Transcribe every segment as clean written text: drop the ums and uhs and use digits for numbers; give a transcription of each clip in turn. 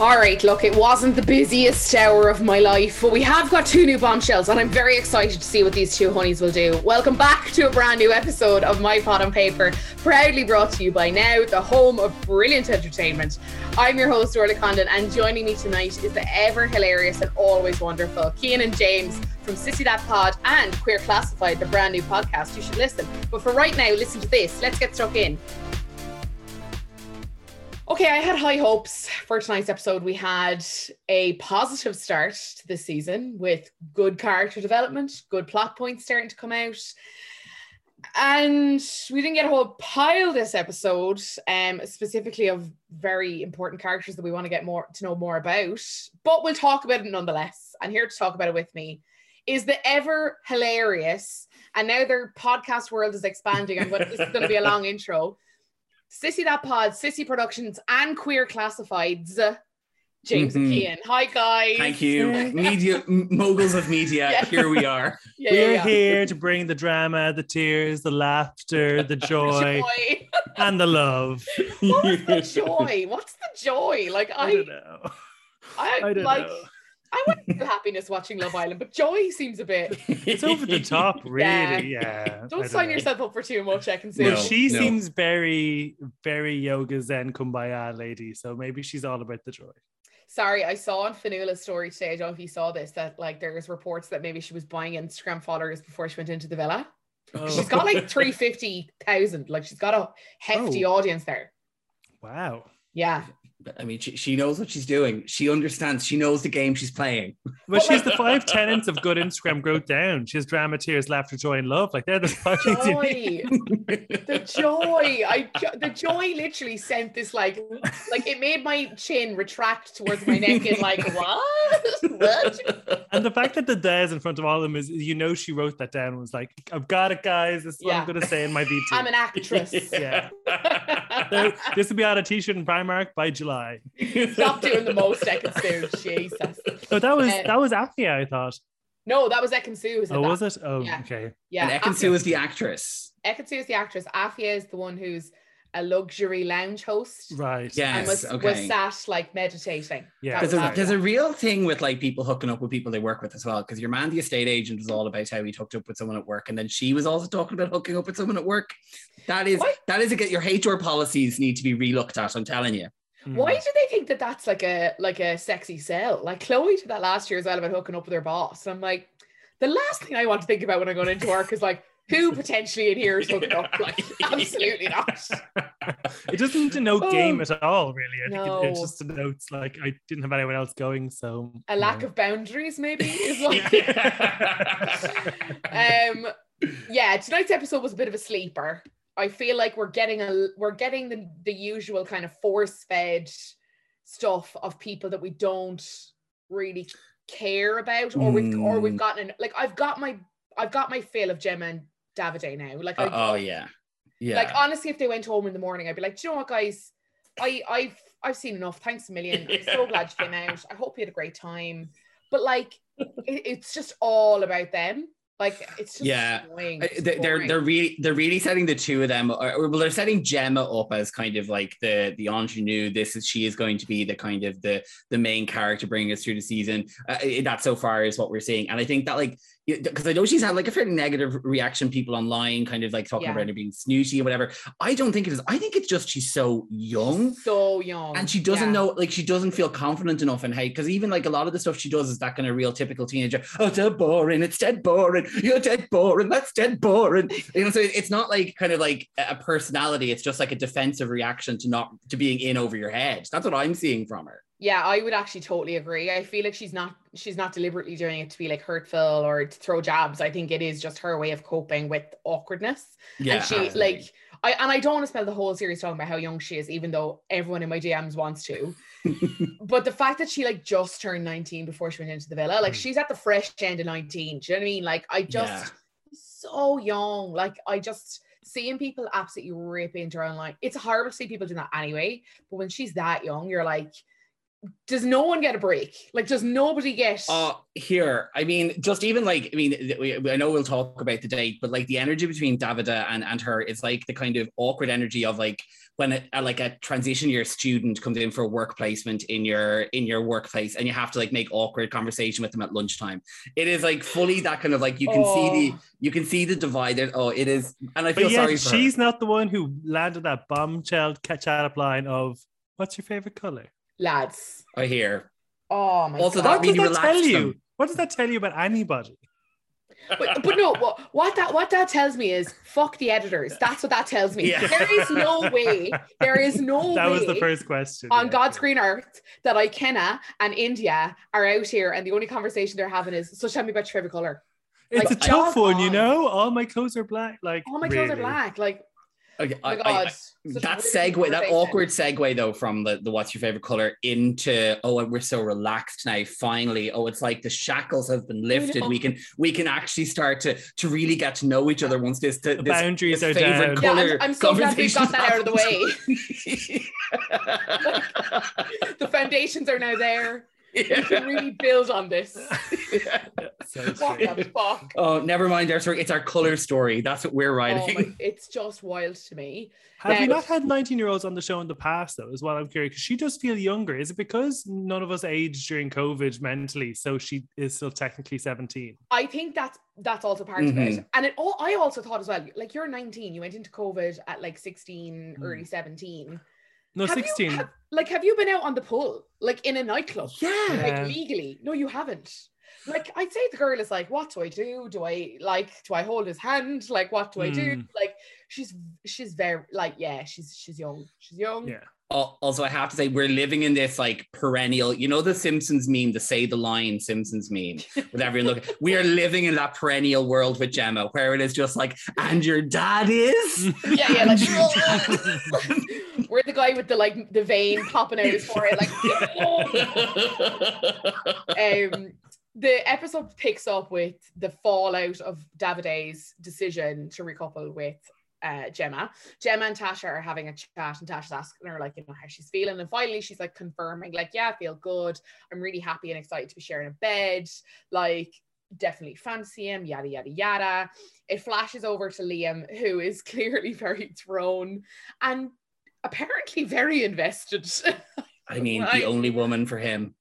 All right, look, it wasn't the busiest hour of my life, but we have got two new bombshells and I'm very excited to see what these two honeys will do. Welcome back to a brand new episode of My Pod and Paper, proudly brought to you by Now, the home of brilliant entertainment. I'm your host, Orla Condon, and joining me tonight is the ever hilarious and always wonderful Kian and James from Sissy That Pod and Queer Classified, the brand new podcast. You should listen. But for right now, listen to this. Let's get stuck in. Okay, I had high hopes for tonight's episode. We had a positive start to this season with good character development, good plot points starting to come out. And we didn't get a whole pile this episode, specifically of very important characters that we want to get more to know more about. But we'll talk about it nonetheless. And here to talk about it with me is the ever hilarious, and now their podcast world is expanding. This is going to be a long intro. Sissy That Pod, Sissy Productions, and Queer Classifieds, James and Kian. Hi, guys. Thank you. Media moguls of media. Yeah. Here we are. We're here to bring the drama, the tears, the laughter, the joy, and the love. What's the joy? What's the joy? Like I don't know. I don't know. I wouldn't feel happiness watching Love Island, but joy seems a bit... It's over the top, really, yeah. Don't sign yourself up for too much, I can see. Well, she seems very, very yoga, zen, kumbaya lady, so maybe she's all about the joy. Sorry, I saw on Fanula's story today, I don't know if you saw this, that like there's reports that maybe she was buying Instagram followers before she went into the villa. Oh. She's got like 350,000, like she's got a hefty audience there. Wow. Yeah. I mean, she knows what she's doing. She understands. She knows the game she's playing. Well, she's the five tenets of good Instagram growth down. She has drama, tears, laughter, joy, and love. Like, they're the five things you need. The joy literally sent this, like it made my chin retract towards my neck and like, what? And the fact that the dares in front of all of them is, you know, she wrote that down and was like, I've got it, guys. This is what I'm going to say in my VT. I'm an actress. Yeah. So, this will be on a t-shirt in Primark by July. Stop doing the most Ekin-Su, Jesus. So that was Afia, I thought. No, that was Ekin-Su. Oh, was it? Oh, yeah. Okay. Yeah. And Ekin-Su is the actress. Ekin-Su is the actress. Afia is the one who's a luxury lounge host. Right. Yes. And was sat like meditating. Yeah. There's a real thing with like people hooking up with people they work with as well. Because your man, the estate agent, was all about how he hooked up with someone at work. And then she was also talking about hooking up with someone at work. Your HR policies need to be relooked at, I'm telling you. Why do they think that that's like a sexy sell? Like Chloe did that last year as well about hooking up with her boss. And I'm like, the last thing I want to think about when I'm going into work is like, who potentially in here is hooking up? Like, absolutely not. It doesn't denote game at all, really. I think it just denotes like I didn't have anyone else going, so a lack of boundaries maybe is like. Yeah, tonight's episode was a bit of a sleeper. I feel like we're getting the usual kind of force-fed stuff of people that we don't really care about, or we've gotten like I've got my fill of Gemma and Davide now. Like yeah. Like honestly, if they went home in the morning, I'd be like, do you know what, guys? I've seen enough. Thanks a million. I'm so glad you came out. I hope you had a great time. But like, it's just all about them. Like it's just annoying. It's they're really setting the two of them, or they're setting Gemma up as kind of like the ingenue. She is going to be the kind of the main character bringing us through the season. That so far is what we're seeing, and I think that like because I know she's had like a fairly negative reaction, people online kind of like talking about her being snooty or whatever. I don't think it is. I think it's just she's so young, and she doesn't know. Like she doesn't feel confident enough in how, because even like a lot of the stuff she does is that kind of real typical teenager. Oh, it's dead boring. It's dead boring. You're dead boring. That's dead boring. You know, so it's not like kind of like a personality. It's just like a defensive reaction to being in over your head. That's what I'm seeing from her. Yeah, I would actually totally agree. I feel like she's not deliberately doing it to be like hurtful or to throw jabs. I think it is just her way of coping with awkwardness. Yeah, and I don't want to spend the whole series talking about how young she is, even though everyone in my DMs wants to. But the fact that she like just turned 19 before she went into the villa, like she's at the fresh end of 19. Do you know what I mean? Like so young. Like I just seeing people absolutely rip into her online. It's horrible to see people doing that anyway. But when she's that young, you're like, does no one get a break? Like, does nobody get... Here, I mean, just even like, I mean, I know we'll talk about the date, but like the energy between Davide and her is like the kind of awkward energy of like, when a transition year student comes in for a work placement in your workplace and you have to like make awkward conversation with them at lunchtime. It is like fully that kind of like, you can see the divide. Oh, it is. And I feel sorry for her. She's not the one who landed that bombshell chat-up line of, what's your favorite color? Lads. I hear. Oh my God. That really relaxed them. What does that tell you about anybody? But no, what that tells me is fuck the editors. That's what that tells me. Yeah. There is no way. That was the first question. On God's green earth that Ikenna and India are out here and the only conversation they're having is, so tell me about your favorite color. It's like, a tough one, you know? All my clothes are black. Like, all my clothes are black. Like, okay, oh my God. That awkward segue though from the what's your favorite color into, oh, and we're so relaxed now finally, oh, it's like the shackles have been lifted, we can actually start to really get to know each other once this boundaries this are favorite down. Color I'm so glad we've got that out of the way. Like, the foundations are now there. Yeah. You can really build on this. Yeah. What the fuck? Oh, never mind our story. It's our colour story. That's what we're writing. It's just wild to me. Have you not had 19-year-olds on the show in the past, though, is what I'm curious? Because she does feel younger. Is it because none of us aged during COVID mentally, so she is still technically 17? I think that's also part of it. And I also thought as well, like, you're 19. You went into COVID at, like, 16, early 17. No, 16. Have you been out on the pool? Like, in a nightclub? Yeah. Like, legally? No, you haven't. Like, I'd say the girl is like, what do I do? Do I hold his hand? Like, what do I do? Like, she's very, like, yeah, she's young. She's young. Yeah. Also, I have to say, we're living in this, like, perennial, you know, the Simpsons meme, the Say the Line Simpsons meme, with everyone looking. We are living in that perennial world with Gemma, where it is just like, and your dad is? Yeah, like, we're the guy with the, like, the vein popping out his forehead, like, the episode picks up with the fallout of Davide's decision to recouple with Gemma. Gemma and Tasha are having a chat and Tasha's asking her, like, you know, how she's feeling. And finally she's like confirming, like, yeah, I feel good. I'm really happy and excited to be sharing a bed. Like, definitely fancy him, yada, yada, yada. It flashes over to Liam, who is clearly very thrown and apparently very invested. I mean, the only woman for him.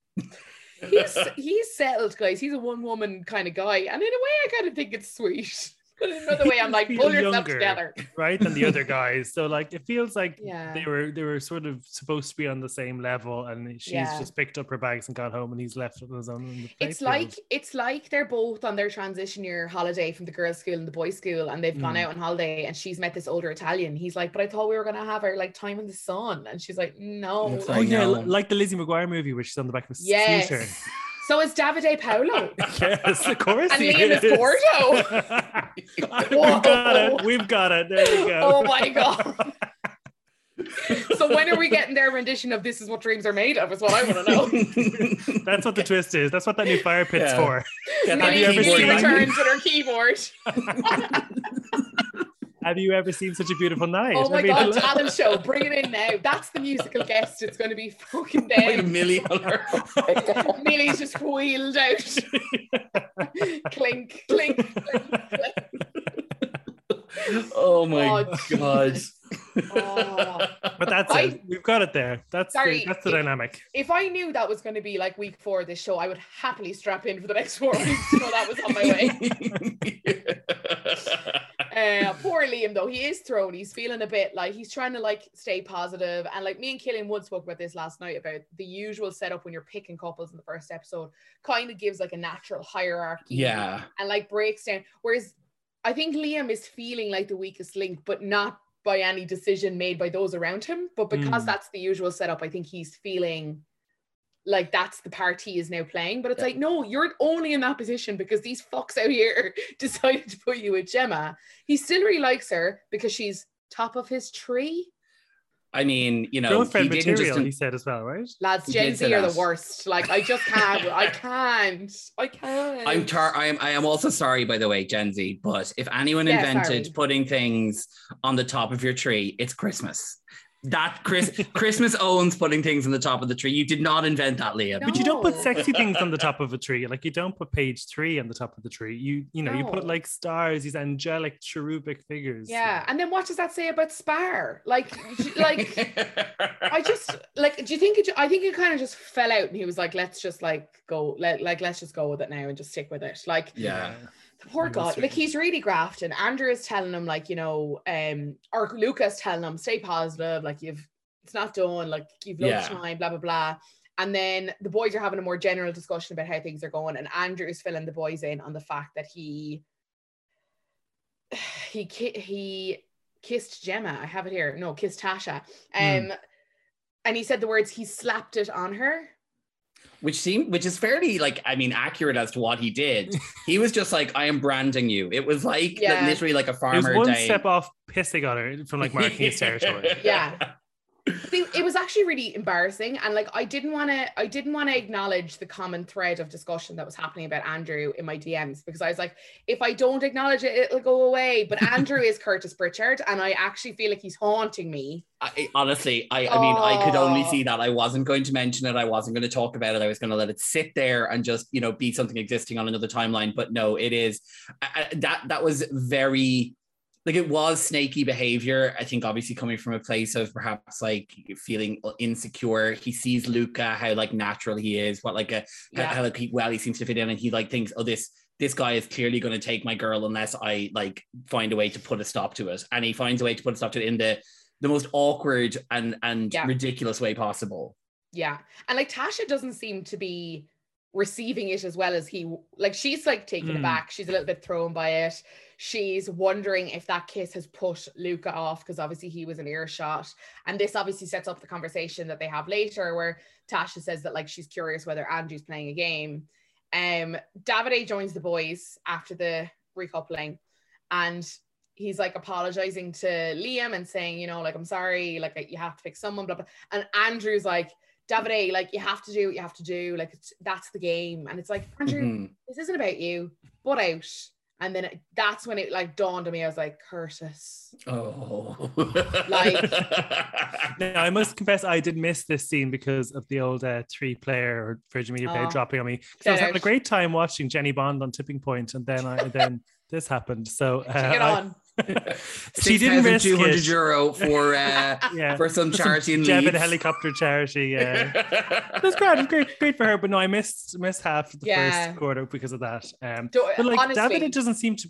He's settled, guys. He's a one-woman kind of guy. And in a way, I kind of think it's sweet. But in another way, I'm like, pull yourself together. Right? Than the other guys. So, like, it feels like they were sort of supposed to be on the same level, and she's just picked up her bags and got home, and he's left on his own. It's like they're both on their transition year holiday from the girls' school and the boys' school, and they've gone out on holiday, and she's met this older Italian. He's like, but I thought we were going to have our, like, time in the sun. And she's like, no. Oh, yeah, like the Lizzie McGuire movie where she's on the back of a t-shirt. So is Davide Paolo. Yes, of course. And Liam is Gordo. We've got it. There we go. Oh my God. So when are we getting their rendition of This Is What Dreams Are Made Of is what I want to know. That's what the twist is. That's what that new fire pit's for. Millie returns with her keyboard. Have you ever seen Such a Beautiful Night? Oh my God, talent show. Bring it in now. That's the musical guest. It's going to be fucking dead. Like Millie's just wheeled out. Clink, clink, clink. Oh my God. Oh. But that's it. We've got it there. That's the dynamic. If I knew that was going to be like week 4 of this show, I would happily strap in for the next 4 weeks to know that was on my way. Poor Liam though, he is thrown. He's feeling a bit like he's trying to like stay positive. And like me and Killian Wood spoke about this last night about the usual setup when you're picking couples in the first episode kind of gives like a natural hierarchy. Yeah. And like breaks down. Whereas I think Liam is feeling like the weakest link, but not by any decision made by those around him. But because that's the usual setup, I think he's feeling like that's the part he is now playing. But it's like, no, you're only in that position because these fucks out here decided to put you with Gemma. He still really likes her because she's top of his tree. I mean, you know, girlfriend material, he said as well, right? Lads, Gen Z are the worst. Like, I just can't. I can't. I am also sorry, by the way, Gen Z, but if anyone invented putting things on the top of your tree, it's Christmas. That Christmas owns putting things on the top of the tree. You did not invent that, Liam. No. But you don't put sexy things on the top of a tree. Like, you don't put page 3 on the top of the tree. You know, no. You put like stars, these angelic cherubic figures. Yeah. And then what does that say about Spar? Like I just like, do you think I think it kind of just fell out and he was like, let's just like go, let's just go with it now and just stick with it. Like, yeah. Poor God, like he's really grafting. Andrew is telling him, like, you know, or Luca's telling him, stay positive, like it's not done, like you've loads of time, blah blah blah. And then the boys are having a more general discussion about how things are going, and Andrew is filling the boys in on the fact that he kissed Gemma. I have it here. No, kissed Tasha. And he said the words, he slapped it on her. Which is fairly, like, I mean, accurate as to what he did. He was just like, I am branding you. It was like literally like a farmer. It was one step off pissing on her from like marking his territory. Yeah. It was actually really embarrassing. And like, I didn't want to acknowledge the common thread of discussion that was happening about Andrew in my DMs, because I was like, if I don't acknowledge it, it'll go away. But Andrew is Curtis Pritchard, and I actually feel like he's haunting me. I mean, I could only see that. I wasn't going to mention it. I wasn't going to talk about it. I was going to let it sit there and just, you know, be something existing on another timeline. But no, it is. That was very... Like, it was snaky behavior, I think, obviously coming from a place of perhaps like feeling insecure. He sees Luca, how like natural he is, what like how like well he seems to fit in, and he like thinks, oh, this guy is clearly going to take my girl unless I like find a way to put a stop to it. And he finds a way to put a stop to it in the most awkward and ridiculous way possible. Yeah, and like Tasha doesn't seem to be receiving it as well as he, like she's like taken aback. She's a little bit thrown by it. She's wondering if that kiss has put Luca off, because obviously he was an earshot, and this obviously sets up the conversation that they have later where Tasha says that like she's curious whether Andrew's playing a game. Davide joins the boys after the recoupling, and he's like apologizing to Liam and saying, you know, like, I'm sorry, like you have to pick someone, blah blah. And Andrew's like, Davide, like, you have to do what you have to do. Like, that's the game. And it's like, Andrew, this isn't about you. Butt out. And then that's when it, like, dawned on me. I was like, Curtis. Oh. Like. Now, I must confess, I did miss this scene because of the old 3-player or Virgin Media player dropping on me. Because I was having a great time watching Jenny Bond on Tipping Point, and then this happened. So get on. She didn't risk €200 for some charity in Leeds. Helicopter charity. Yeah, that's great for her. But no, I missed half the first quarter because of that. But like, honestly, David doesn't seems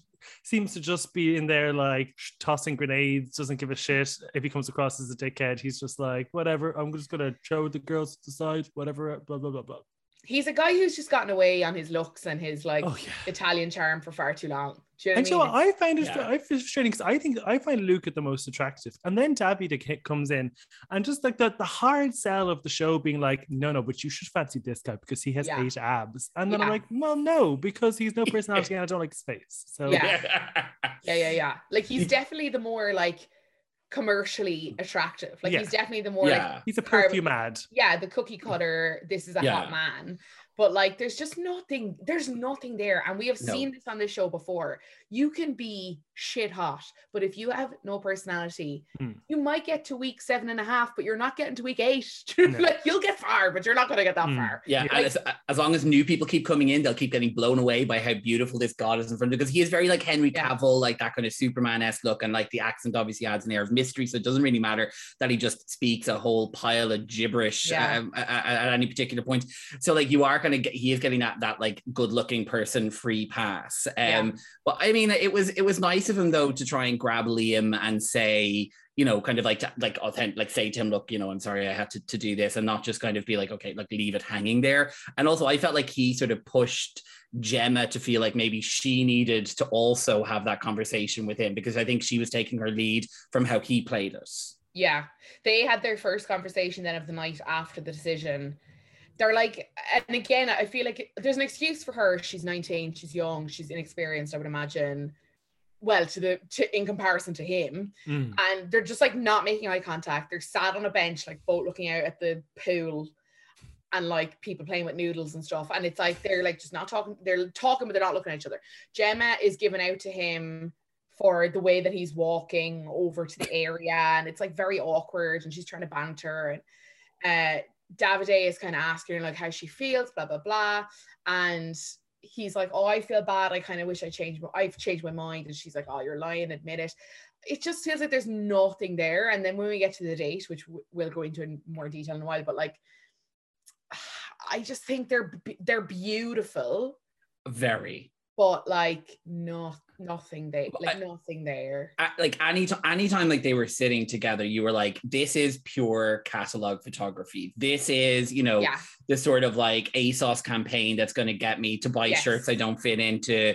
to just be in there like tossing grenades. Doesn't give a shit if he comes across as a dickhead. He's just like, whatever. I'm just gonna throw the girls to the side. Whatever. Blah blah blah blah. He's a guy who's just gotten away on his looks and his like Italian charm for far too long. Do you know what I mean? So I find it frustrating, because I think I find Luca the most attractive, and then Davide comes in and just like the hard sell of the show being like, no, but you should fancy this guy because he has 8 abs, and then I'm like, well, no, because he's no personality and I don't like his face. So yeah. Like, he's definitely the more like commercially attractive. Like, he's definitely the more like, he's a perfume ad. Yeah, the cookie cutter, this is a hot man. But like, there's just nothing, there. And we have seen this on this show before. You can be shit hot, but if you have no personality, you might get to week 7.5, but you're not getting to week 8. Like, you'll get far, but you're not going to get that far. Yeah, like, and as long as new people keep coming in, they'll keep getting blown away by how beautiful this god is in front of them, because he is very like Henry Cavill, like that kind of Superman-esque look, and like the accent obviously adds an air of mystery, so it doesn't really matter that he just speaks a whole pile of gibberish at any particular point. So like, you are going to get, he is getting that like good looking person free pass. But I mean, it was nice of him though to try and grab Liam and say, you know, kind of like authentic, like say to him, look, you know, I'm sorry, I had to do this, and not just kind of be like, okay, like leave it hanging there. And also, I felt like he sort of pushed Gemma to feel like maybe she needed to also have that conversation with him, because I think she was taking her lead from how he played it. Yeah, they had their first conversation then of the night after the decision. They're like, and again, I feel like there's an excuse for her. She's 19, she's young, she's inexperienced, I would imagine. Well, in comparison to him. And they're just like not making eye contact. They're sat on a bench, like both looking out at the pool and like people playing with noodles and stuff. And it's like, they're like just not talking. They're talking, but they're not looking at each other. Gemma is giving out to him for the way that he's walking over to the area, and it's like very awkward, and she's trying to banter, and Davide is kind of asking her like how she feels, blah blah blah, and he's like, oh, I feel bad, I kind of wish I've changed my mind, and she's like, oh, you're lying, admit it. It just feels like there's nothing there. And then when we get to the date, which we'll go into in more detail in a while, but like I just think they're beautiful, very, but like nothing there. Like anytime like they were sitting together, you were like, this is pure catalog photography. This is, you know, yeah, the sort of like ASOS campaign that's going to get me to buy shirts I don't fit into,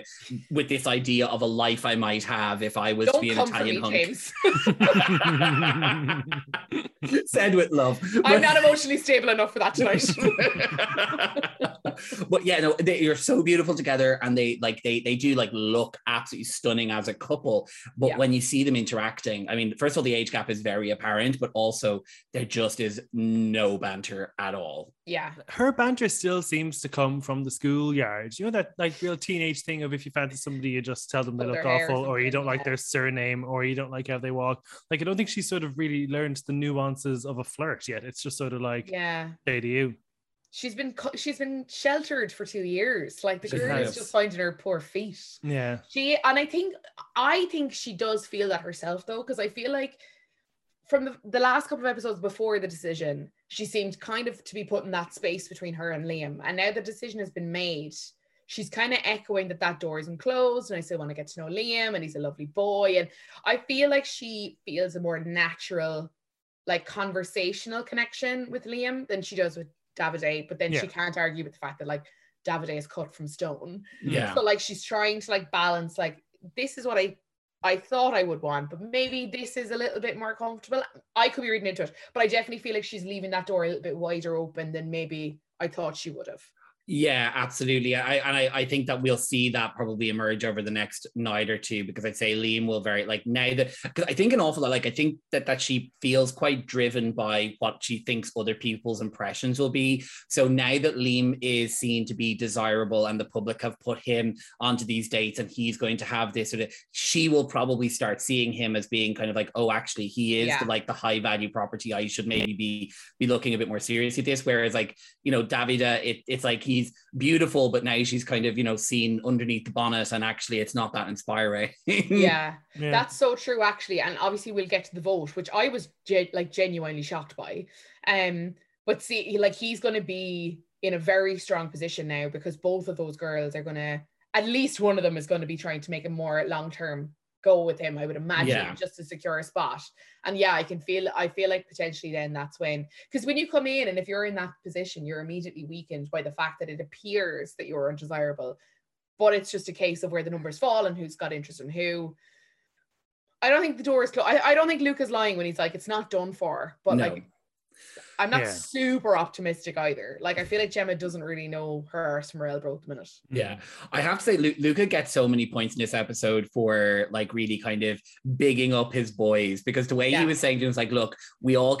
with this idea of a life I might have if I was to be an Italian hunk. Said with love. I'm not emotionally stable enough for that tonight. But yeah, no, you're so beautiful together, and they do like look absolutely stunning as a couple. But when you see them interacting, I mean, first of all, the age gap is very apparent, but also there just is no banter at all. Yeah, her banter still seems to come from the schoolyard. You know, that like real teenage thing of if you fancy somebody, you just tell them they look awful, or you don't like their surname, or you don't like how they walk. Like, I don't think she sort of really learned the nuances of a flirt yet. It's just sort of like, yeah, say to you. She's been sheltered for 2 years. Like, the girl is just finding her poor feet. Yeah. I think she does feel that herself though, because I feel like from the last couple of episodes before the decision, she seemed kind of to be put in that space between her and Liam. And now the decision has been made, she's kind of echoing that door isn't closed, and I still want to get to know Liam, and he's a lovely boy. And I feel like she feels a more natural, like, conversational connection with Liam than she does with Davide, but then she can't argue with the fact that like Davide is cut from stone. Yeah. So like she's trying to like balance, like, this is what I thought I would want, but maybe this is a little bit more comfortable. I could be reading into it, but I definitely feel like she's leaving that door a little bit wider open than maybe I thought she would have. Yeah, absolutely. I think that we'll see that probably emerge over the next night or two, because I'd say Liam will vary. Like, now that, because I think an awful lot, like, I think that she feels quite driven by what she thinks other people's impressions will be. So now that Liam is seen to be desirable and the public have put him onto these dates, and he's going to have this sort of, she will probably start seeing him as being kind of like, oh, actually he is the high value property. I should maybe be looking a bit more seriously at this. Whereas, like, you know, Davide, it's like, he's beautiful, but now she's kind of, you know, seen underneath the bonnet, and actually it's not that inspiring. yeah, that's so true, actually. And obviously we'll get to the vote, which I was genuinely shocked by. But see, like, he's going to be in a very strong position now, because both of those girls are going to, at least one of them is going to be trying to make a more long-term go with him, I would imagine, just to secure a spot. And yeah, I feel like potentially then that's when, because when you come in and if you're in that position, you're immediately weakened by the fact that it appears that you're undesirable, but it's just a case of where the numbers fall and who's got interest in who. I don't think the door is closed. I don't think Luke is lying when he's like, it's not done for, but no. Like, I'm not super optimistic either. Like, I feel like Gemma doesn't really know her arse from her elbow at the minute. Yeah. I have to say, Luca gets so many points in this episode for like really kind of bigging up his boys, because the way he was saying to him was like, look, we all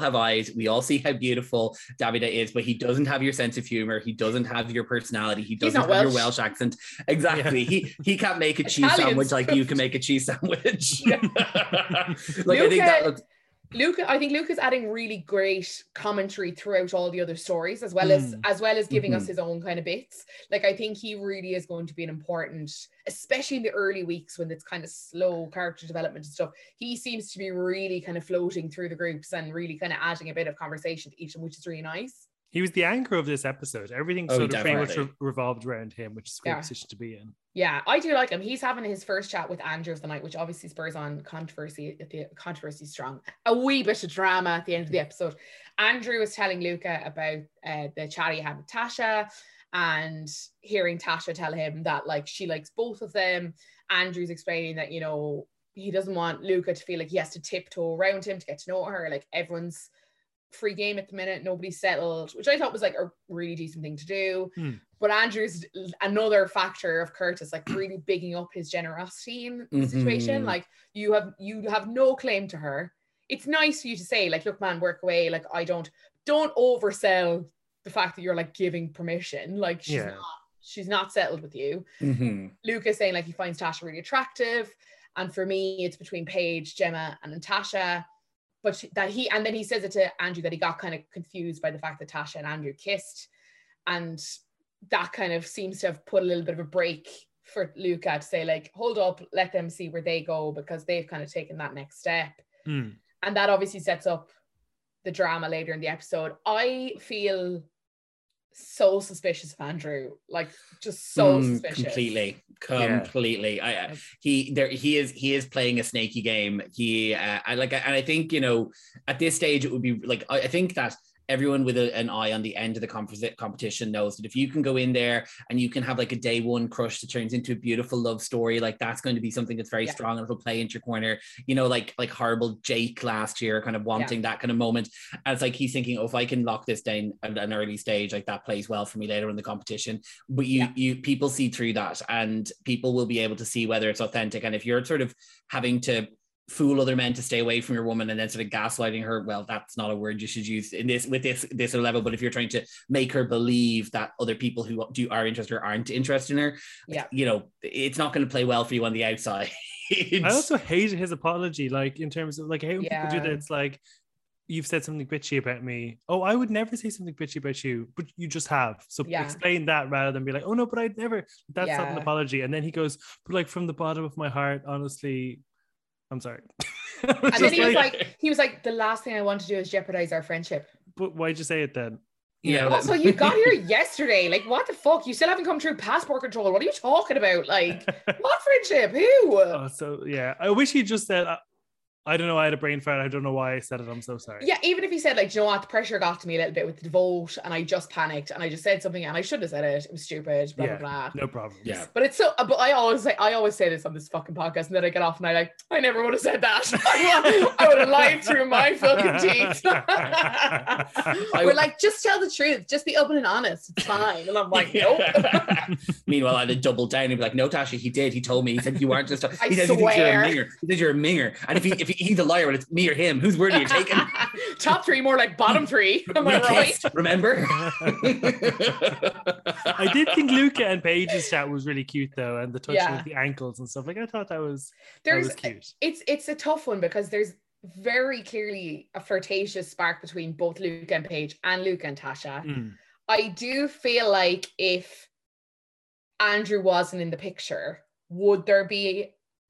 have eyes. We all see how beautiful Davide is, but he doesn't have your sense of humor. He doesn't have your personality. He doesn't have your Welsh accent. Exactly. Yeah. He can't make a Italian cheese sandwich like you can make a cheese sandwich. Yeah. Like, Luca, I think that looks... Luke is adding really great commentary throughout all the other stories, as well as giving us his own kind of bits. Like, I think he really is going to be an important, especially in the early weeks when it's kind of slow character development and stuff. He seems to be really kind of floating through the groups and really kind of adding a bit of conversation to each of them, which is really nice. He was the anchor of this episode. Everything sort of pretty much revolved around him, which is a great position to be in. Yeah, I do like him. He's having his first chat with Andrew of the night, which obviously spurs on controversy strong. A wee bit of drama at the end of the episode. Andrew was telling Luca about the chat he had with Tasha, and hearing Tasha tell him that like she likes both of them. Andrew's explaining that, you know, he doesn't want Luca to feel like he has to tiptoe around him to get to know her. Like, everyone's free game at the minute, nobody's settled, which I thought was like a really decent thing to do. But Andrew's another factor of Curtis like really bigging up his generosity in the situation. Like, you have no claim to her. It's nice for you to say like, look man, work away, like I don't oversell the fact that you're like giving permission, like she's not settled with you. Luke is saying like he finds Tasha really attractive, And for me, it's between Paige, Gemma, and Tasha. But that he, and then he says it to Andrew that he got kind of confused by the fact that Tasha and Andrew kissed, and that kind of seems to have put a little bit of a break for Luca to say, like, hold up, let them see where they go, because they've kind of taken that next step. Mm. And that obviously sets up the drama later in the episode. I feel so suspicious of Andrew, like, just so suspicious. Completely. Yeah. He is playing a snaky game. I think, you know, at this stage it would be like, I think that everyone with an eye on the end of the competition knows that if you can go in there and you can have like a day one crush that turns into a beautiful love story, like that's going to be something that's very strong and it'll play into your corner, you know, like horrible Jake last year kind of wanting that kind of moment. And it's like, he's thinking, oh, if I can lock this down at an early stage, like that plays well for me later in the competition. But you people see through that, and people will be able to see whether it's authentic. And if you're sort of having to fool other men to stay away from your woman and then sort of gaslighting her, well, that's not a word you should use in this, with this level. But if you're trying to make her believe that other people who are interested or aren't interested in her, you know, it's not going to play well for you on the outside. I also hated his apology, like, in terms of like how people do that. It's like, you've said something bitchy about me. Oh, I would never say something bitchy about you, but you just have. So explain that, rather than be like, oh no, but I'd never. That's not an apology. And then he goes, but like, from the bottom of my heart, honestly, I'm sorry. And then he was like, the last thing I want to do is jeopardize our friendship. But why'd you say it then? Yeah. Also, you got here yesterday. Like, what the fuck? You still haven't come through passport control. What are you talking about? Like, what friendship? Who? Oh, so yeah. I wish he just said, I don't know, I had a brain fart. I don't know why I said it. I'm so sorry. Yeah. Even if he said, like, you know what? The pressure got to me a little bit with the vote, and I just panicked and I just said something and I shouldn't have said it. It was stupid. Blah, blah, blah. No problem. Yeah. But it's so, but I always say this on this fucking podcast, and then I get off and I like, I never would have said that. I would have lied through my fucking teeth. We're like, just tell the truth. Just be open and honest. It's fine. And I'm like, nope. Meanwhile, I'd have doubled down and be like, no, Tasha, he did. He told me. He said, you aren't just a, he said, swear. He said you're a minger. And if he's a liar, and it's me or him. Whose word are you taking? Top three, more like bottom three. Am I right? Remember? I did think Luca and Paige's chat was really cute though, and the touching of the ankles and stuff. Like, I thought that was cute. It's a tough one, because there's very clearly a flirtatious spark between both Luca and Paige and Luca and Tasha. Mm. I do feel like if Andrew wasn't in the picture,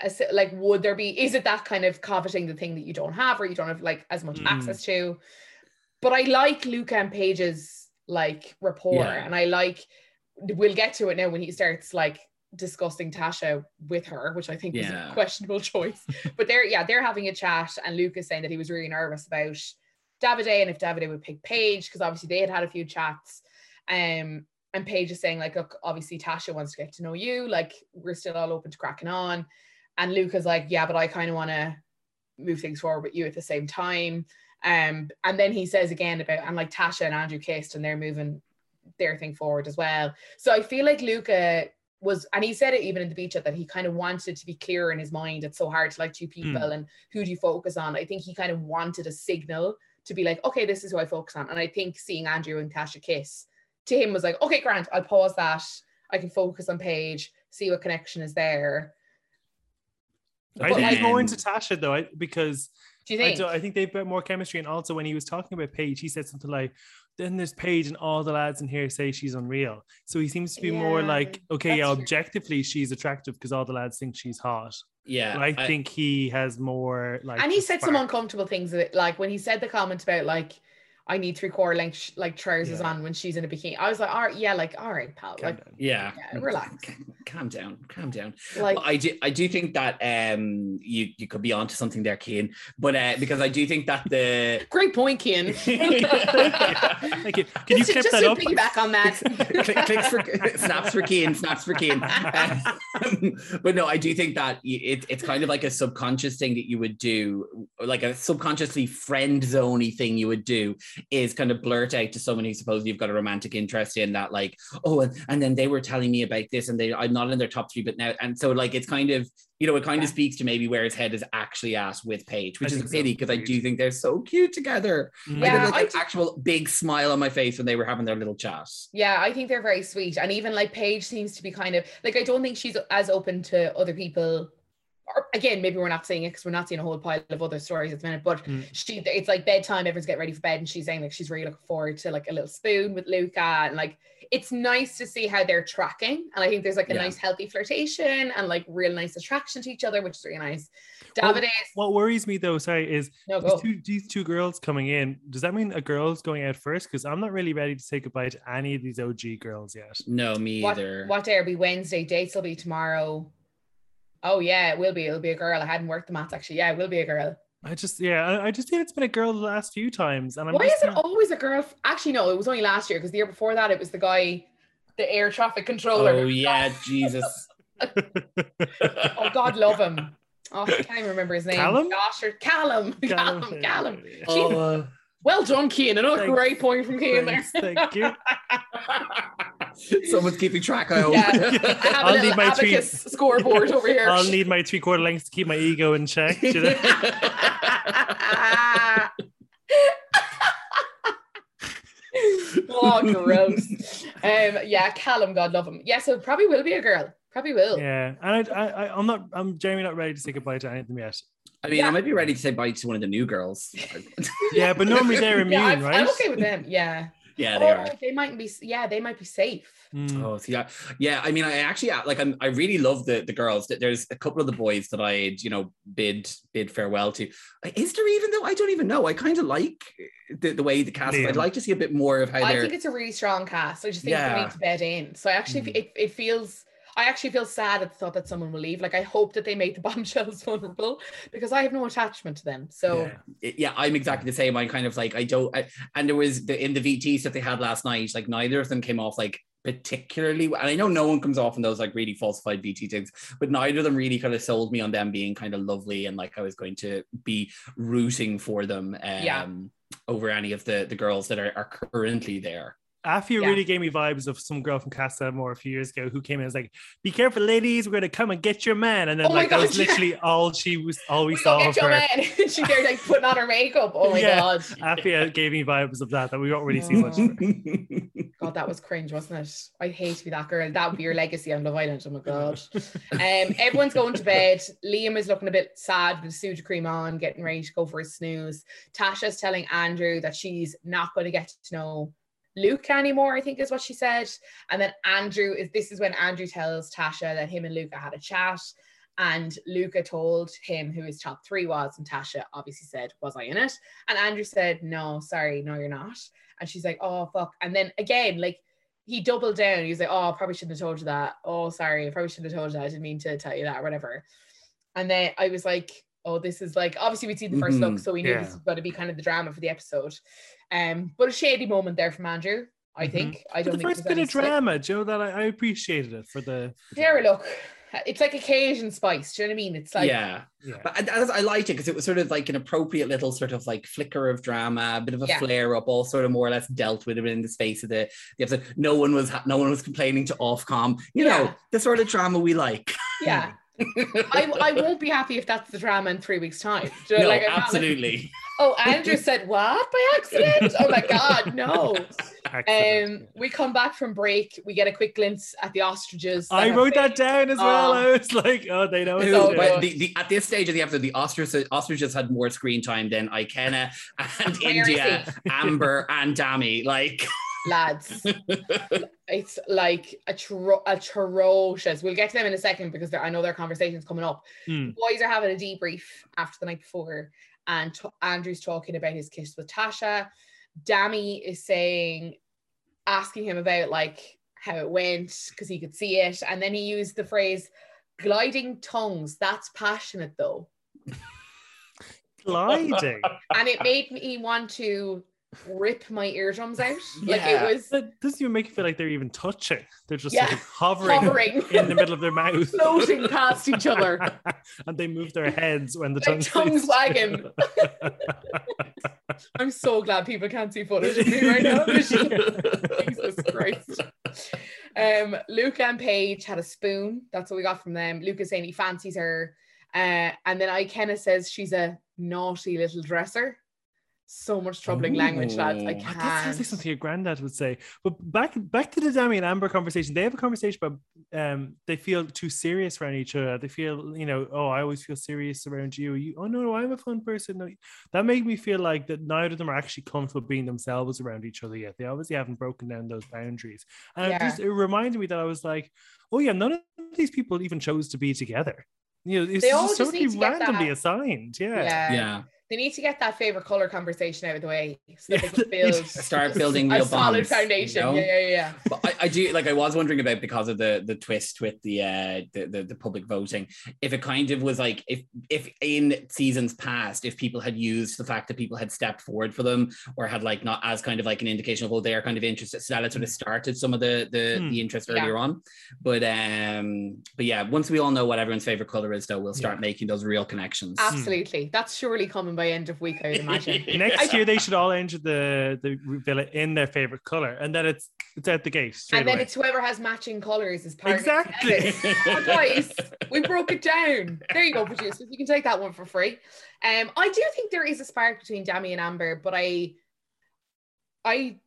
is it that kind of coveting the thing that you don't have, or you don't have like as much access to? But I like Luca and Paige's like rapport, and I like, we'll get to it now when he starts like discussing Tasha with her, which I think was a questionable choice. But they're having a chat, and Luca's saying that he was really nervous about Davide and if Davide would pick Paige, because obviously they had a few chats. And Paige is saying like, look, obviously Tasha wants to get to know you, like we're still all open to cracking on. And Luca's like, yeah, but I kind of want to move things forward with you at the same time. And then he says again about, and like Tasha and Andrew kissed and they're moving their thing forward as well. So I feel like Luca was, and he said it even in the beach that he kind of wanted to be clear in his mind. It's so hard to like two people and who do you focus on? I think he kind of wanted a signal to be like, okay, this is who I focus on. And I think seeing Andrew and Tasha kiss to him was like, okay, Grant, I'll pause that. I can focus on Paige, see what connection is there. I think he's more into Tasha though, because do you think? I think they've got more chemistry. And also when he was talking about Paige, he said something like, then there's Paige and all the lads in here say she's unreal. So he seems to be more like, okay, objectively she's attractive because all the lads think she's hot. Yeah. But I think he has more like, and he said some uncomfortable things, like when he said the comment about like, I need 3/4 length like trousers on when she's in a bikini. I was like, all right, pal. Calm down. Yeah, relax. Calm down. Like, I do think that you could be onto something there, Kian. But because I do think that the great point, Kian. Thank you. Can just, you clip that up? Just piggyback on that. Clicks for snaps for Kian. But no, I do think that it's kind of like a subconscious thing that you would do, like a subconsciously friend zoney thing you would do, is kind of blurt out to someone who supposedly you've got a romantic interest in that, like, oh, and then they were telling me about this, and I'm not in their top three, but now, and so like it's kind of, you know, it kind of speaks to maybe where his head is actually at with Paige, which is a pity, because I do think they're so cute together. Yeah, like, an actual big smile on my face when they were having their little chat. Yeah, I think they're very sweet, and even like Paige seems to be kind of like, I don't think she's as open to other people again, maybe we're not seeing it because we're not seeing a whole pile of other stories at the minute, but it's like bedtime, everyone's getting ready for bed, and she's saying like she's really looking forward to like a little spoon with Luca, and like it's nice to see how they're tracking, and I think there's like a nice healthy flirtation and like real nice attraction to each other, which is really nice. Davide, what worries me though, sorry, is these two girls coming in. Does that mean a girl's going out first? Because I'm not really ready to say goodbye to any of these OG girls yet. No, me either. What day will be Wednesday? Dates will be tomorrow. Oh yeah, it will be. It'll be a girl. I hadn't worked the maths actually. Yeah, it will be a girl. I just think it's been a girl the last few times. And why is it always a girl? Actually, no, it was only last year, because the year before that it was the guy, the air traffic controller. Oh yeah, Jesus. Oh God, love him. Oh, I can't even remember his name. Callum? Gosh, or Callum. Well done, Kian. Another great point from Kian there. Thank you. Someone's keeping track, I hope. Yeah. I have a abacus scoreboard over here. I'll need my 3/4 lengths to keep my ego in check. You know? Oh, gross. Callum, God love him. Yeah, so it probably will be a girl. Probably will. Yeah, and I'm generally not ready to say goodbye to any of them yet. I mean, I might be ready to say bye to one of the new girls. Yeah, but normally they're immune, right? I'm okay with them. Yeah. Yeah, they are. They might be. Yeah, they might be safe. Oh, see that? Yeah, I mean, I actually like. I really love the girls. There's a couple of the boys that I, bid farewell to. Is there even though? I don't even know. I kind of like the way the cast. I'd like to see a bit more of how. I think it's a really strong cast. I just think we need to bed in. So I actually, it feels. I actually feel sad at the thought that someone will leave. Like, I hope that they make the bombshells vulnerable, because I have no attachment to them. So yeah, I'm exactly the same. I'm kind of like, and there was in the VTs that they had last night, like neither of them came off like particularly, and I know no one comes off in those like really falsified VT things, but neither of them really kind of sold me on them being kind of lovely and like I was going to be rooting for them over any of the girls that are currently there. Afia really gave me vibes of some girl from Casa More a few years ago who came in and was like, "Be careful, ladies, we're gonna come and get your man." And then that was literally all she was always saw of her. She there like putting on her makeup. Oh my God. Afia gave me vibes of that we don't really see much of her. God, that was cringe, wasn't it? I'd hate to be that girl. That would be your legacy on Love Island. Oh my God. Everyone's going to bed. Liam is looking a bit sad with the suja cream on, getting ready to go for a snooze. Tasha's telling Andrew that she's not gonna get to know Luca anymore, I think is what she said. And then this is when Andrew tells Tasha that him and Luca had a chat, and Luca told him who his top three was, and Tasha obviously said, "Was I in it?" And Andrew said, "No, sorry, no, you're not." And she's like, "Oh, fuck." And then again, like, he doubled down. He was like, "Oh, I probably shouldn't have told you that. Oh, sorry, I probably shouldn't have told you that. I didn't mean to tell you that," or whatever. And then I was like, oh, this is like, obviously we'd seen the first look, so we knew this was going to be kind of the drama for the episode. But a shady moment there from Andrew, I think. I don't think the first bit of drama, Joe, that I appreciated it for the. Fair look. It's like a Cajun spice, do you know what I mean? It's like. Yeah. But I liked it because it was sort of like an appropriate little sort of like flicker of drama, a bit of a flare up, all sort of more or less dealt with in the space of the episode. No one was complaining to Ofcom. You know, the sort of drama we like. Yeah. I won't be happy if that's the drama in 3 weeks' time. You know, no, like, absolutely. Like, oh, Andrew said what by accident? Oh my God, no. We come back from break. We get a quick glimpse at the ostriches. I wrote that down as well. I was like, oh, they know. At this stage of the episode, the ostriches had more screen time than Ikenna and India, Amber and Dami. Like. Lads, it's like atrocious. We'll get to them in a second because I know their conversation's coming up. The boys are having a debrief after the night before, and Andrew's talking about his kiss with Tasha. Dami is asking him about like how it went because he could see it, and then he used the phrase "gliding tongues." That's passionate, though. Gliding, and it made me want to rip my eardrums out. Like it was. That doesn't even make you feel like they're even touching. They're just like hovering in the middle of their mouth, floating past each other, and they move their heads when the tongues wagging. I'm so glad people can't see footage of me right now. Jesus Christ. Luca and Paige had a spoon. That's what we got from them. Luca saying he fancies her, and then Ikenna says she's a naughty little dresser. so much troubling language, lads. I can't. That sounds like something your granddad would say. But back to the Dami and Amber conversation. They have a conversation about they feel too serious around each other. They feel, you know, oh, I always feel serious around you. You, oh no, I'm a fun person. No, that made me feel like that neither of them are actually comfortable being themselves around each other yet. They obviously haven't broken down those boundaries. And yeah, it reminded me that I was like, oh yeah, none of these people even chose to be together. You know, it's they all just totally randomly assigned. Yeah. They need to get that favorite color conversation out of the way so that they can start building real bonds, solid foundation. You know? Yeah. But I do, like, I was wondering about, because of the twist with the public voting, if it kind of was like, if in seasons past, if people had used the fact that people had stepped forward for them or had like not as kind of like an indication of, well, they are kind of interested, so that it sort of started some of the interest earlier on. But yeah, once we all know what everyone's favorite color is, though, we'll start making those real connections. Absolutely, that's surely coming by end of week, I would imagine. Next year they should all enter the villa in their favorite color, and then it's out the gate and then away. It's whoever has matching colors is part exactly of it. Oh, guys, we broke it down. There you go, producers, you can take that one for free. I do think there is a spark between Dami and Amber, but I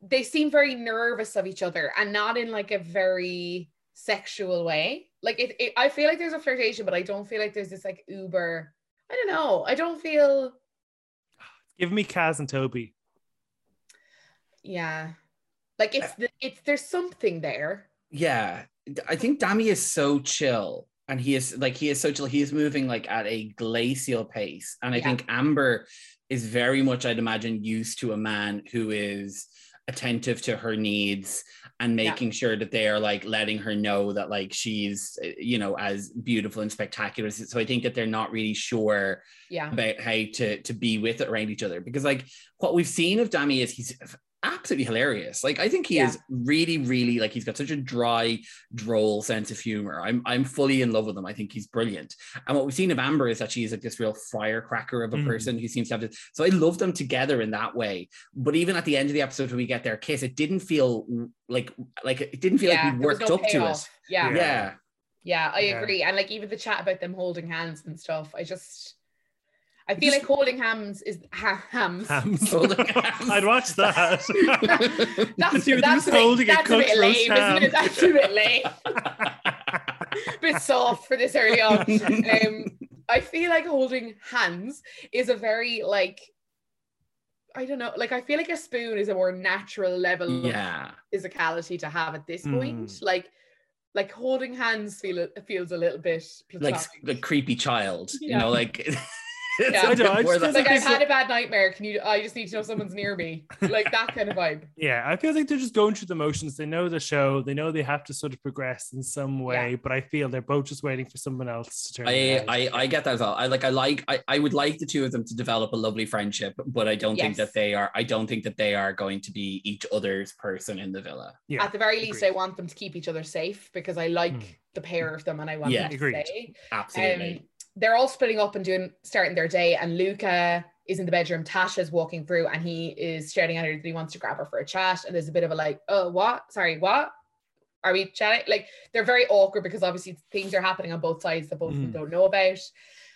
they seem very nervous of each other, and not in like a very sexual way. Like it I feel like there's a flirtation, but I don't feel like there's this like uber, I don't know, I don't feel. Give me Kaz and Toby. Yeah. Like there's something there. Yeah. I think Dami is so chill. And he is so chill. He is moving like at a glacial pace. And I think Amber is very much, I'd imagine, used to a man who is attentive to her needs and making sure that they are like letting her know that like she's, you know, as beautiful and spectacular. So I think that they're not really sure about how to be with it around each other, because like what we've seen of Dami is he's absolutely hilarious. Like I think he is really, really, like he's got such a dry, droll sense of humor. I'm fully in love with him. I think he's brilliant. And what we've seen of Amber is that she's like this real firecracker of a person who seems to have this. So I love them together in that way. But even at the end of the episode when we get their kiss, it didn't feel like we worked up to it. Yeah, I agree. And like even the chat about them holding hands and stuff, I feel like holding hands is hams. Holding hams. I'd watch that. That's a bit lame, isn't it? That's a bit lame. A bit soft for this early on. I feel like holding hands is a very like, I don't know, like I feel like a spoon is a more natural level of physicality to have at this point. Like holding hands feels a little bit platonic. Like the creepy child, you know, like. Yeah. I've had a bad nightmare. I just need to know someone's near me, like that kind of vibe. Yeah, I feel like they're just going through the motions. They know the show. They know they have to sort of progress in some way. Yeah. But I feel they're both just waiting for someone else to turn. I get that as well. I would like the two of them to develop a lovely friendship, but I don't think that they are. I don't think that they are going to be each other's person in the villa. Yeah, at the very least, I want them to keep each other safe, because I like the pair of them, and I want them to stay. Absolutely. They're all splitting up and starting their day, and Luca is in the bedroom. Tasha's walking through and he is shouting at her that he wants to grab her for a chat, and there's a bit of a like, oh, what? Sorry, what? Are we chatting? Like they're very awkward because obviously things are happening on both sides that both of them don't know about.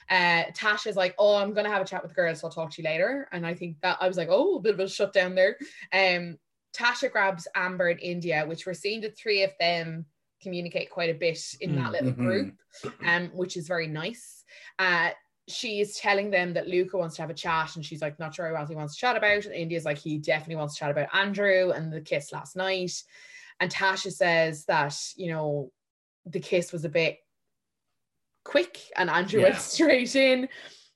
Tasha's like, oh, I'm going to have a chat with the girls, so I'll talk to you later. And I think that I was like, oh, a bit of a shutdown there. Tasha grabs Amber and India, which we're seeing the three of them communicate quite a bit in that little group, which is very nice. She is telling them that Luca wants to have a chat, and she's like, not sure what he wants to chat about. And India's like, he definitely wants to chat about Andrew and the kiss last night. And Tasha says that, you know, the kiss was a bit quick, and Andrew went straight in.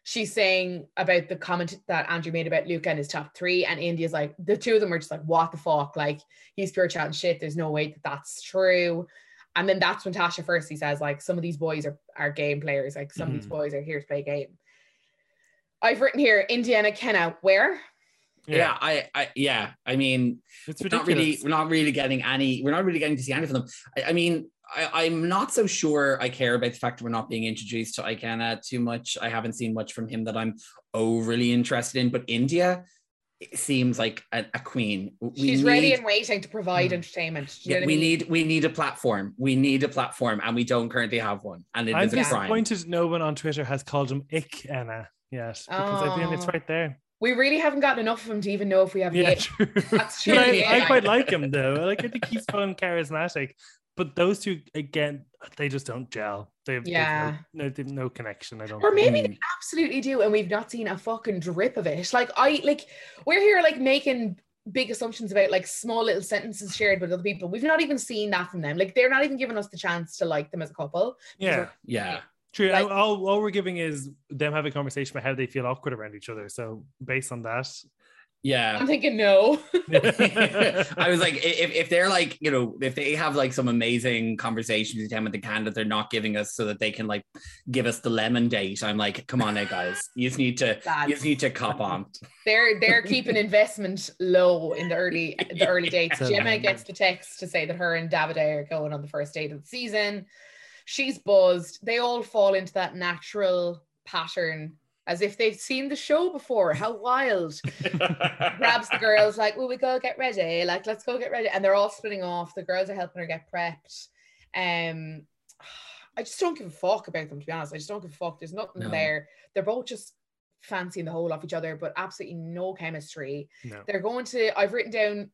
She's saying about the comment that Andrew made about Luca and his top three, and India's like, the two of them are just like, what the fuck? Like, he's pure chatting shit. There's no way that that's true. And then that's when Tasha firstly says, like, some of these boys are game players. Like, some of these boys are here to play game. I've written here, India and Ikenna, where? Yeah, I mean, it's ridiculous. We're not really getting to see any of them. I mean, I'm not so sure I care about the fact that we're not being introduced to Ikenna too much. I haven't seen much from him that I'm overly interested in, but India, it seems like a queen. She's ready and waiting to provide entertainment. Yeah, we need a platform, and we don't currently have one. And I'm disappointed no one on Twitter has called him Ikenna yet, because I think it's right there. We really haven't gotten enough of him to even know if we have yet. True. That's true. I quite like him though. Like, I think he's fun, charismatic. But those two, again, they just don't gel. They've no connection. I don't. Or maybe they absolutely do, and we've not seen a fucking drip of it. We're here making big assumptions about small little sentences shared with other people. We've not even seen that from them. They're not even giving us the chance to like them as a couple. Yeah. True. All we're giving is them having a conversation about how they feel awkward around each other. So based on that, yeah, I'm thinking no. I was like, if they're if they have some amazing conversations with them with the candidate, they're not giving us so that they can give us the lemon date. I'm like, come on now, guys, you just need to cop on. They're keeping investment low in the early dates. Gemma gets the text to say that her and Davide are going on the first date of the season. She's buzzed. They all fall into that natural pattern, as if they've seen the show before. How wild. Grabs the girls, will we go get ready? Let's go get ready. And they're all splitting off. The girls are helping her get prepped. I just don't give a fuck about them, to be honest. I just don't give a fuck. There's nothing there. They're both just fancying the whole off each other, but absolutely no chemistry. No. They're going to, I've written down,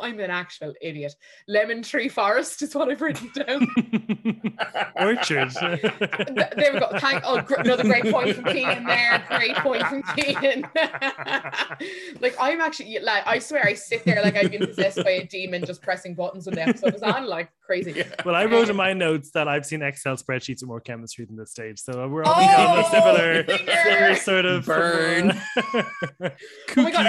I'm an actual idiot. Lemon tree forest is what I've written down. Orchard. There we go. Another great point from Kian there. Great point from Kian. I'm actually, I swear I sit there I've been possessed by a demon just pressing buttons when the episode was on, crazy. Yeah. Well, I wrote in my notes that I've seen Excel spreadsheets with more chemistry than this stage, so we're all similar sort of burn. Oh my God,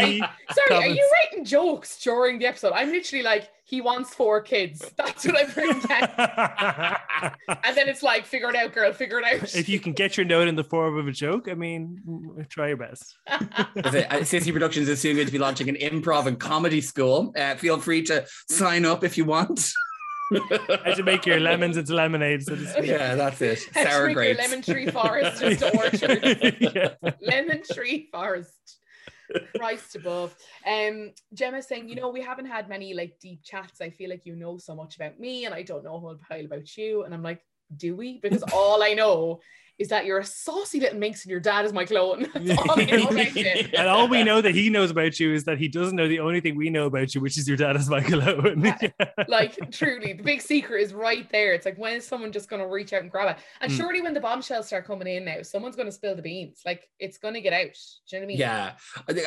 are you writing jokes during the episode? I'm literally he wants 4 kids. That's what I'm writing down. And then it's figure it out, girl, figure it out. If you can get your note in the form of a joke, I mean, try your best. Sissy Productions is soon going to be launching an improv and comedy school. Feel free to sign up if you want. How to make your lemons into lemonades. Yeah, that's it. Sour grapes. Lemon tree forest into orchard. Yeah. Lemon tree forest. Christ above. Gemma's saying, we haven't had many deep chats. I feel you know so much about me and I don't know a whole pile about you. And I'm like, do we? Because all I know is that you're a saucy little minx and your dad is Michael Owen. That's all I know about it. And all we know that he knows about you is that he doesn't know the only thing we know about you, which is your dad is Michael Owen. Truly, the big secret is right there. It's when is someone just going to reach out and grab it? And surely when the bombshells start coming in now, someone's going to spill the beans. It's going to get out. Do you know what I mean? Yeah.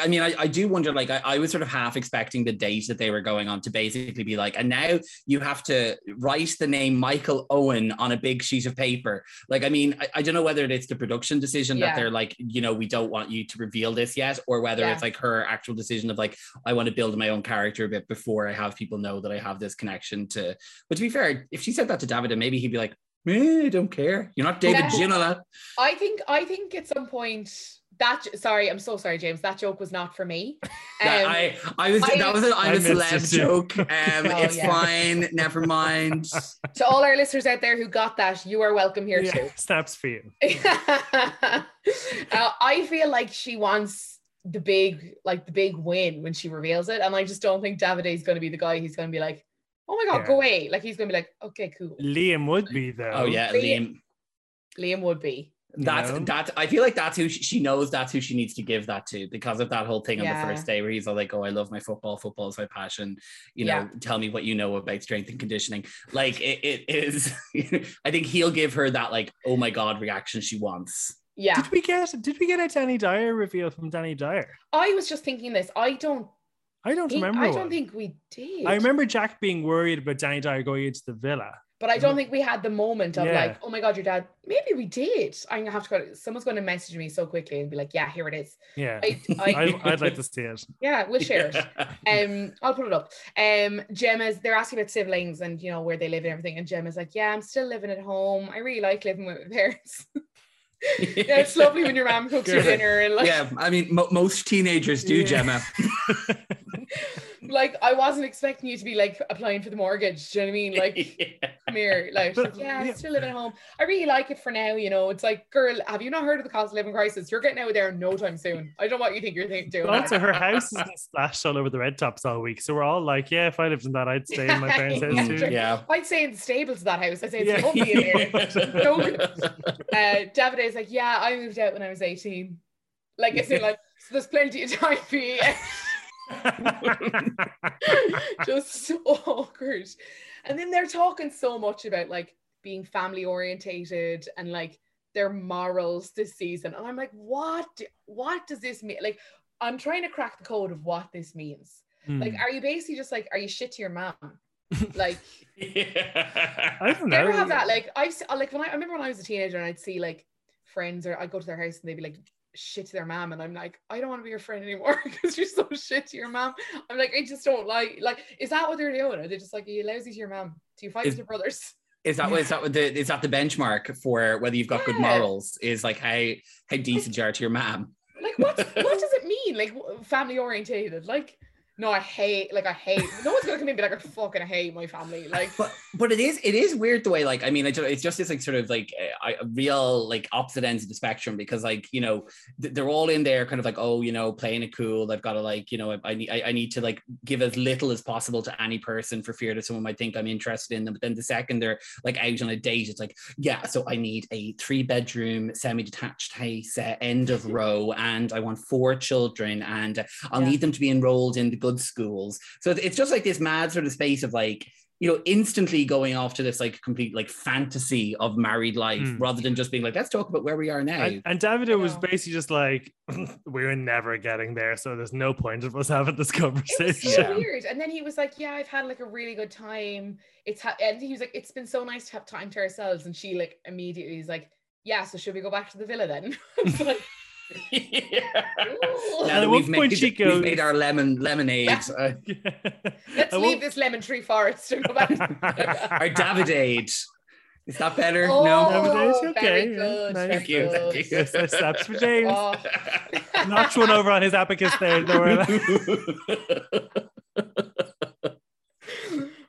I mean, I do wonder, I was sort of half expecting the date that they were going on to basically be and now you have to write the name Michael Owen on a big sheet of paper. I mean, I don't know whether it's the production decision that they're we don't want you to reveal this yet, or whether it's her actual decision of I want to build my own character a bit before I have people know that I have this connection to. But to be fair, if she said that to Davide, maybe he'd be like, I don't care. You're not David Ginola. I think at some point I'm so sorry, James. That joke was not for me. That was a celeb joke. It's fine. Never mind. To all our listeners out there who got that, you are welcome here too. Snaps for you. I feel she wants the big win when she reveals it, and I just don't think Davide's going to be the guy. He's going to be like, "Oh my God, go away!" He's going to be like, "Okay, cool." Liam would be though. Oh yeah, Liam would be. That's I feel that's who she knows, that's who she needs to give that to, because of that whole thing on the first day where he's all like, oh, I love my football is my passion, tell me what you know about strength and conditioning. It is. I think he'll give her that oh my God reaction she wants. Did we get a Danny Dyer reveal from Danny Dyer? I was just thinking this. I don't think we did. I remember Jack being worried about Danny Dyer going into the villa, but I don't think we had the moment of oh my God, your dad. Maybe we did. I'm gonna have to go. Someone's going to message me so quickly and be like, yeah, here it is. Yeah, I'd like to see it. Yeah, we'll share it. I'll put it up. Gemma's, they're asking about siblings and where they live and everything. And Gemma's like, yeah, I'm still living at home. I really like living with my parents. Yeah, it's lovely when your mom cooks your dinner. And yeah, I mean, most teenagers do, Gemma. I wasn't expecting you to be applying for the mortgage. Do you know what I mean? Come here. I'm still living at home. I really like it for now. It's girl, have you not heard of the cost of living crisis? You're getting out of there in no time soon. I don't know what you think you're doing. Also, her house has been splashed all over the red tops all week. So we're all if I lived in that, I'd stay in my parents' house too. Yeah. I'd stay in the stables of that house. I'd say it's lovely in there. Davide's I moved out when I was 18. It's So there's plenty of time for you. Just so awkward. And then they're talking so much about like being family orientated and like their morals this season, and I'm like, what does this mean? Like, I'm trying to crack the code of what this means. Like, are you basically just like, are you shit to your mom? Like, yeah. I don't know. Ever have that? Like, I remember when I was a teenager and I'd see like friends, or I'd go to their house and they'd be like shit to their mom, and I'm like, I don't want to be your friend anymore because you're so shit to your mom. I'm like, I just don't like, is that what they're doing? Are they just like, are you lousy to your mom? Do you fight with your brothers? Is that the benchmark for whether you've got good morals? Is like how decent you are to your mom. Like, what does it mean? Like, family orientated. Like, I hate. No one's gonna come in and be like, I fucking hate my family. Like, but it is weird the way. Like, I mean, it's just this like sort of like a real like opposite ends of the spectrum, because like, you know, they're all in there kind of like, oh, you know, playing it cool. I've got to like, you know, I need to like give as little as possible to any person for fear that someone might think I'm interested in them. But then the second they're like out on a date, it's like, yeah, so I need a 3-bedroom semi-detached house, end of row, and I want 4 children, and I'll need them to be enrolled in the good schools. So it's just like this mad sort of space of like, you know, instantly going off to this like complete like fantasy of married life, rather than just being like, let's talk about where we are now. And Davide was basically just like, we're never getting there, so there's no point of us having this conversation. It was so weird. And then he was like, yeah, I've had like a really good time. And he was like, it's been so nice to have time to ourselves. And she like immediately is like, yeah, so should we go back to the villa then? It's like, yeah. Now at one point she goes, we've made our lemonade. Let's leave this lemon tree forest and go back to our Davidade. Is that better? Davidade's okay. Very good. Nice. Thank you. Yes, nice slaps for James. Notch one over on his abacus there.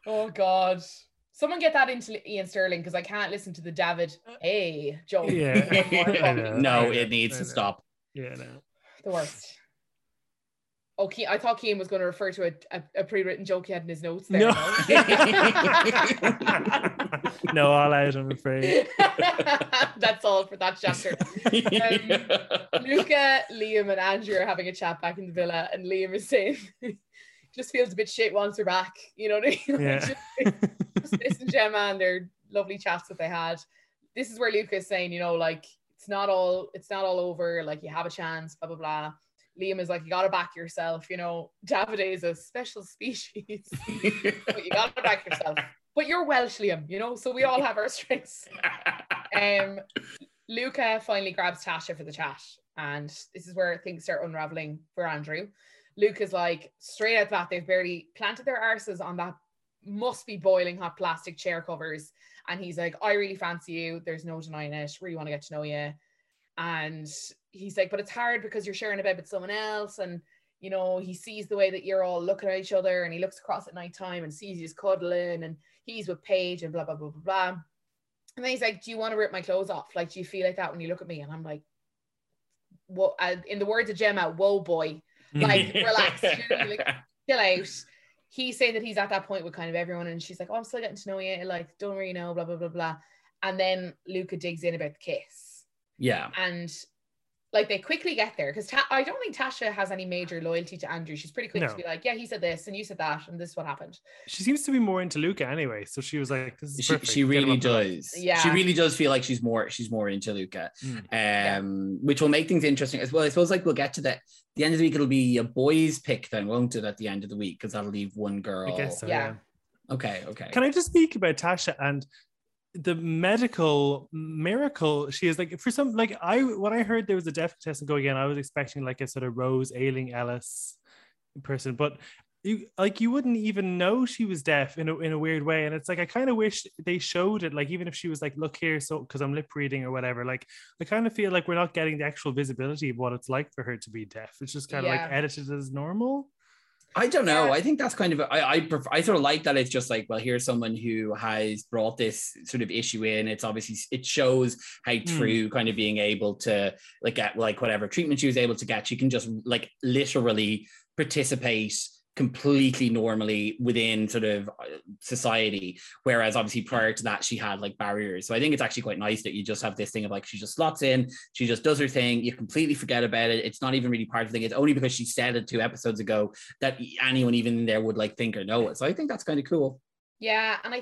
Oh God. Someone get that into Ian Sterling, because I can't listen to the David A joke. Yeah. No, it needs to stop. Yeah, no. The worst. Oh, I thought Kian was going to refer to a pre-written joke he had in his notes there. No, all out, I'm afraid. That's all for that chapter. Luca, Liam and Andrew are having a chat back in the villa, and Liam is saying, just feels a bit shit once we're back. You know what I mean? Yeah. Just listen, Gemma, and their lovely chats that they had. This is where Luca is saying, you know, like, it's not all over, like, you have a chance, blah blah blah. Liam is like, you gotta back yourself, you know, Davide is a special species. But you gotta back yourself. But you're Welsh, Liam, you know, so we all have our strengths. Luca finally grabs Tasha for the chat, and this is where things start unraveling for Andrew. Luca's like, straight out that they've barely planted their arses on that must be boiling hot plastic chair covers, and he's like, I really fancy you, there's no denying it, really want to get to know you. And he's like, but it's hard because you're sharing a bed with someone else, and you know, he sees the way that you're all looking at each other, and he looks across at nighttime and sees you just cuddling, and he's with Paige and blah blah blah blah blah. And then he's like, do you want to rip my clothes off? Like, do you feel like that when you look at me? And I'm like, well, in the words of Gemma, whoa boy, like, relax, like, chill out. He's saying that he's at that point with kind of everyone, and she's like, oh, I'm still getting to know you, like, don't really know, blah, blah, blah, blah. And then Luca digs in about the kiss. Yeah. And, like, they quickly get there, because I don't think Tasha has any major loyalty to Andrew. She's pretty quick to be like, yeah, he said this, and you said that, and this is what happened. She seems to be more into Luca anyway, so she was like, this is perfect. She really does. Yeah. She really does feel like she's more into Luca, which will make things interesting as well. I suppose, like, we'll get to that. The end of the week, it'll be a boys' pick then, won't it, at the end of the week? Because that'll leave one girl. I guess so, yeah. Okay. Can I just speak about Tasha and the medical miracle she is? Like, for some, like, when I heard there was a deaf contestant going in, I was expecting, like, a sort of Rose Ailing Ellis person. But, you wouldn't even know she was deaf in a weird way. And it's like, I kind of wish they showed it. Like, even if she was like, look here, so because I'm lip reading or whatever, like, I kind of feel like we're not getting the actual visibility of what it's like for her to be deaf. It's just kind of like edited as normal. I don't know. I think that's kind of, I sort of like that. It's just like, well, here's someone who has brought this sort of issue in. It's obviously, it shows how through kind of being able to like get like whatever treatment she was able to get, she can just like literally participate completely normally within sort of society, whereas obviously prior to that she had like barriers. So I think it's actually quite nice that you just have this thing of like, she just slots in, she just does her thing, you completely forget about it, it's not even really part of the thing. It's only because she said it 2 episodes ago that anyone even there would like think or know it. So I think that's kind of cool. Yeah, and I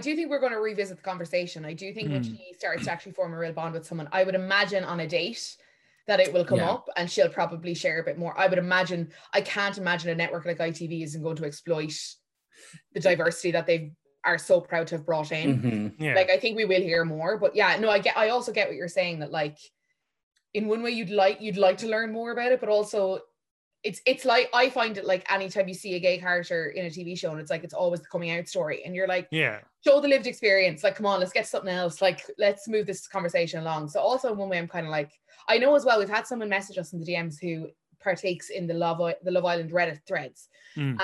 do think we're going to revisit the conversation. I do think when she starts to actually form a real bond with someone, I would imagine on a date that it will come up and she'll probably share a bit more. I would imagine, I can't imagine a network like ITV isn't going to exploit the diversity that they are so proud to have brought in. Mm-hmm. Yeah. Like, I think we will hear more, but yeah, no, I also get what you're saying, that like, in one way you'd like to learn more about it, but also it's like, I find it like anytime you see a gay character in a TV show and it's like, it's always the coming out story. And you're like, yeah, show the lived experience. Like, come on, let's get something else. Like, let's move this conversation along. So also in one way, I'm kind of like, I know as well, we've had someone message us in the DMs who partakes in the Love Island Reddit threads. Mm.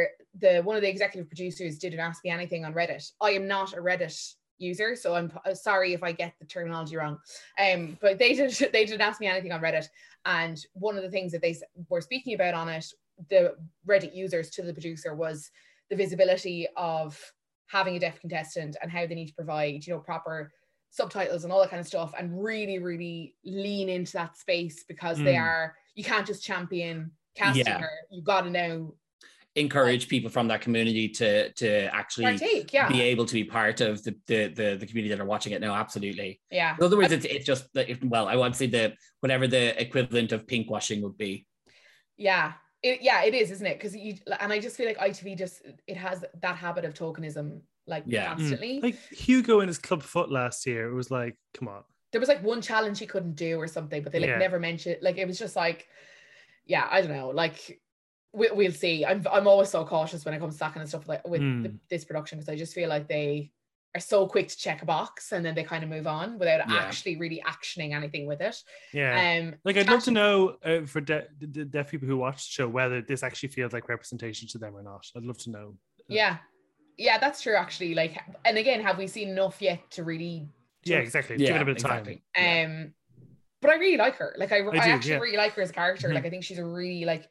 And one of the executive producers did an Ask Me Anything on Reddit. I am not a Reddit user, so I'm sorry if I get the terminology wrong, but they didn't ask me anything on Reddit, and one of the things that they were speaking about on it, the Reddit users, to the producer, was the visibility of having a deaf contestant and how they need to provide, you know, proper subtitles and all that kind of stuff, and really really lean into that space, because they are, you can't just champion casting her, you've got to know encourage people from that community to actually partake, be able to be part of the community that are watching it now. Absolutely. Yeah. In other words, it's just that, well, I would say whatever the equivalent of pink washing would be. Yeah. It is, isn't it? Because I just feel like ITV it has that habit of tokenism, like constantly. Like Hugo in his Club Foot last year, it was like, come on. There was like one challenge he couldn't do or something, but they never mentioned. Like, it was just like, yeah, I don't know, like. We'll see. I'm always so cautious when it comes to that kind of stuff, like with this production, because I just feel like they are so quick to check a box and then they kind of move on without actually really actioning anything with it. Yeah. Like, I'd love to know for the deaf people who watch the show whether this actually feels like representation to them or not. I'd love to know. Yeah. Yeah, that's true, actually. Like, and again, have we seen enough yet to really... Yeah, exactly. Give it a bit of time. But I really like her. Like, I actually really like her as a character. Like, I think she's a really, like...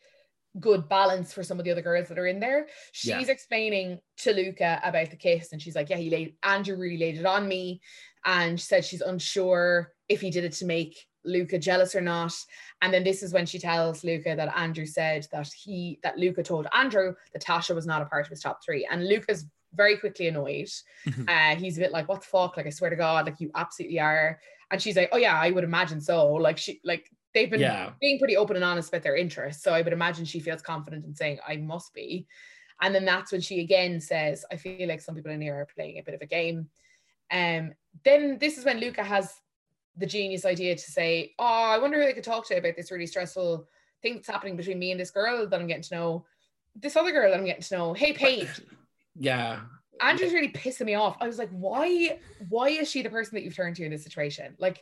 good balance for some of the other girls that are in there. She's explaining to Luca about the kiss, and she's like, yeah, Andrew really laid it on me, and she said she's unsure if he did it to make Luca jealous or not. And then this is when she tells Luca that Andrew said that Luca told Andrew that Tasha was not a part of his top 3, and Luca's very quickly annoyed. He's a bit like, what the fuck, like, I swear to God, like, you absolutely are. And she's like, oh yeah, I would imagine so. Like, she, like, they've been being pretty open and honest about their interests, so I would imagine she feels confident in saying, I must be. And then that's when she again says, I feel like some people in here are playing a bit of a game. Then this is when Luca has the genius idea to say, oh, I wonder who I could talk to about this really stressful thing that's happening between me and this girl that I'm getting to know, this other girl that I'm getting to know. Hey, Paige. Yeah. Andrew's really pissing me off. I was like, why is she the person that you've turned to in this situation? Like,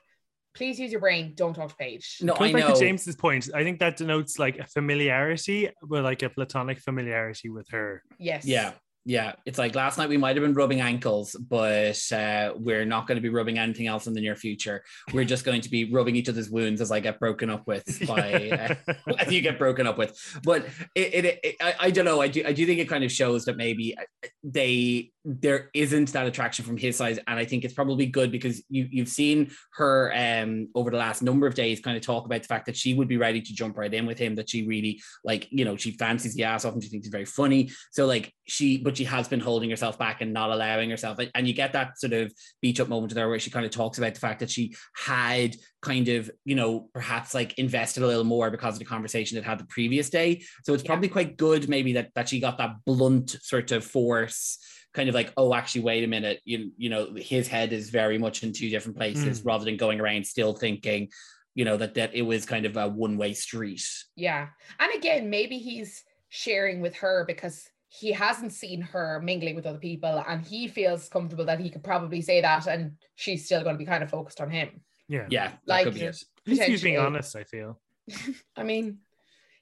please use your brain. Don't talk to Paige. No, I know. Back to James's point, I think that denotes like a familiarity, but like a platonic familiarity with her. Yes. Yeah. Yeah. It's like, last night we might have been rubbing ankles, but we're not going to be rubbing anything else in the near future. We're just going to be rubbing each other's wounds as I get broken up with as you get broken up with. But I don't know. I do think it kind of shows that maybe there isn't that attraction from his side, and I think it's probably good, because you've seen her over the last number of days kind of talk about the fact that she would be ready to jump right in with him, that she really, like, you know, she fancies the ass off and she thinks it's very funny. So like but she has been holding herself back and not allowing herself, and you get that sort of beach up moment there where she kind of talks about the fact that she had kind of, you know, perhaps like invested a little more because of the conversation it had the previous day. So it's probably quite good maybe that she got that blunt sort of force, kind of like, oh, actually, wait a minute, you know, his head is very much in 2 different places, rather than going around still thinking, you know, that it was kind of a one-way street. Yeah. And again, maybe he's sharing with her because he hasn't seen her mingling with other people, and he feels comfortable that he could probably say that, and she's still going to be kind of focused on him. Yeah. Yeah. Like, at least he's being honest, I feel. I mean,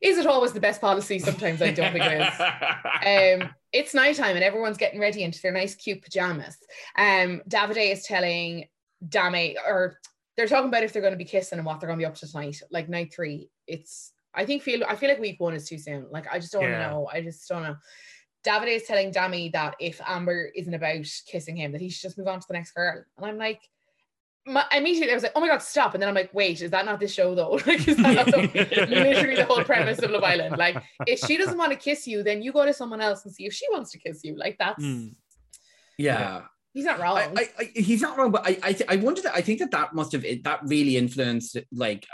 is it always the best policy? Sometimes I don't think it is. It's nighttime and everyone's getting ready into their nice, cute pajamas. Davide is telling Dami, or they're talking about if they're going to be kissing and what they're going to be up to tonight, like night 3. It's I feel like week one is too soon. Like, I just don't know. I just don't know. Davide is telling Dami that if Amber isn't about kissing him, that he should just move on to the next girl. And I'm like, immediately I was like, oh my God, stop. And then I'm like, wait, is that not this show though? Like, is that not literally the whole premise of Love Island? Like, if she doesn't want to kiss you, then you go to someone else and see if she wants to kiss you. Like, that's... Yeah. He's not wrong. He's not wrong, but I wonder that, I think that must have, that really influenced, like,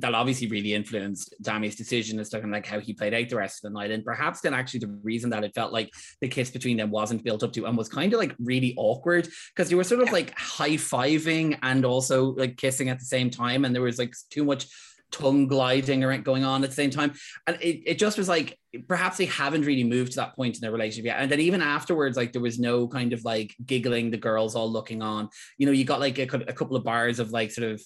that obviously really influenced Dami's decision as to kind of like how he played out the rest of the night. And perhaps then actually the reason that it felt like the kiss between them wasn't built up to and was kind of like really awkward, because they were sort of like high-fiving and also like kissing at the same time. And there was like too much tongue gliding around going on at the same time. And it just was like, perhaps they haven't really moved to that point in their relationship yet. And then even afterwards, like, there was no kind of like giggling, the girls all looking on, you know, you got like a couple of bars of like sort of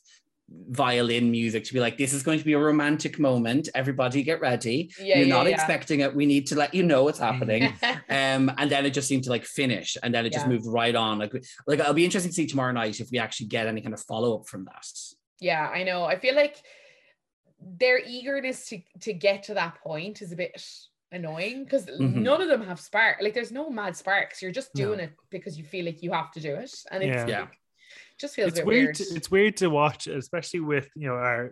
violin music to be like, this is going to be a romantic moment, everybody get ready, you're not expecting it, we need to let you know what's happening. And then it just seemed to like finish, and then it just moved right on. Like it'll be interesting to see tomorrow night if we actually get any kind of follow-up from that. Yeah, I know. I feel like their eagerness to get to that point is a bit annoying, because none of them have spark. Like, there's no mad sparks. You're just doing it because you feel like you have to do it, and it's like, just feels it's a bit weird. It's weird to watch, especially with, you know,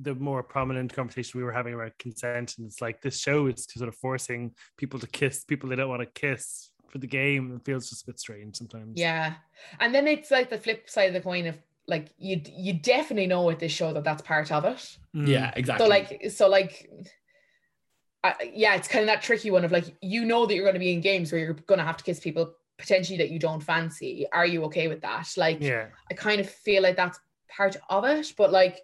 the more prominent conversation we were having about consent, and it's like this show is sort of forcing people to kiss people they don't want to kiss for the game. It feels just a bit strange sometimes. Yeah, and then it's like the flip side of the coin of, like, you definitely know with this show that that's part of it. Yeah, exactly. So like, yeah, it's kind of that tricky one of like, you know that you're going to be in games where you're going to have to kiss people potentially that you don't fancy. Are you okay with that? Like, I kind of feel like that's part of it, but like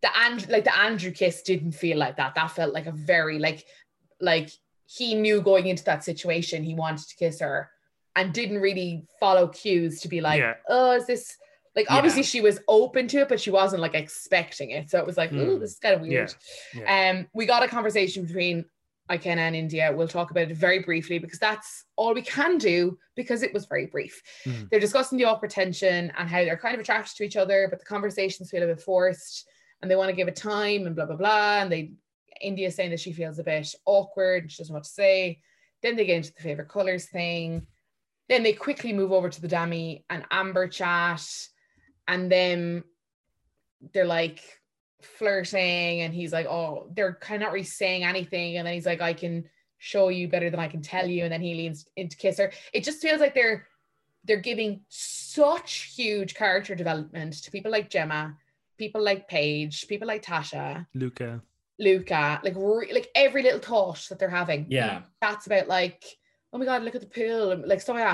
the Andrew kiss didn't feel like that. That felt like a very like he knew going into that situation he wanted to kiss her, and didn't really follow cues to be like, oh, is this... Like, obviously she was open to it, but she wasn't like expecting it. So it was like, ooh, this is kind of weird. Yeah. We got a conversation between Ikenna and India. We'll talk about it very briefly because that's all we can do, because it was very brief. They're discussing the awkward tension and how they're kind of attracted to each other, but the conversations feel a bit forced and they want to give it time and blah, blah, blah. And India's saying that she feels a bit awkward and she doesn't know what to say. Then they get into the favorite colors thing. Then they quickly move over to the Dami and Amber chat. And then they're like flirting, and he's like, oh, they're kind of not really saying anything. And then he's like, I can show you better than I can tell you. And then he leans in to kiss her. It just feels like they're giving such huge character development to people like Gemma, people like Paige, people like Tasha, Luca, like every little thought that they're having. Yeah. That's about like, oh my God, look at the pool, like stuff like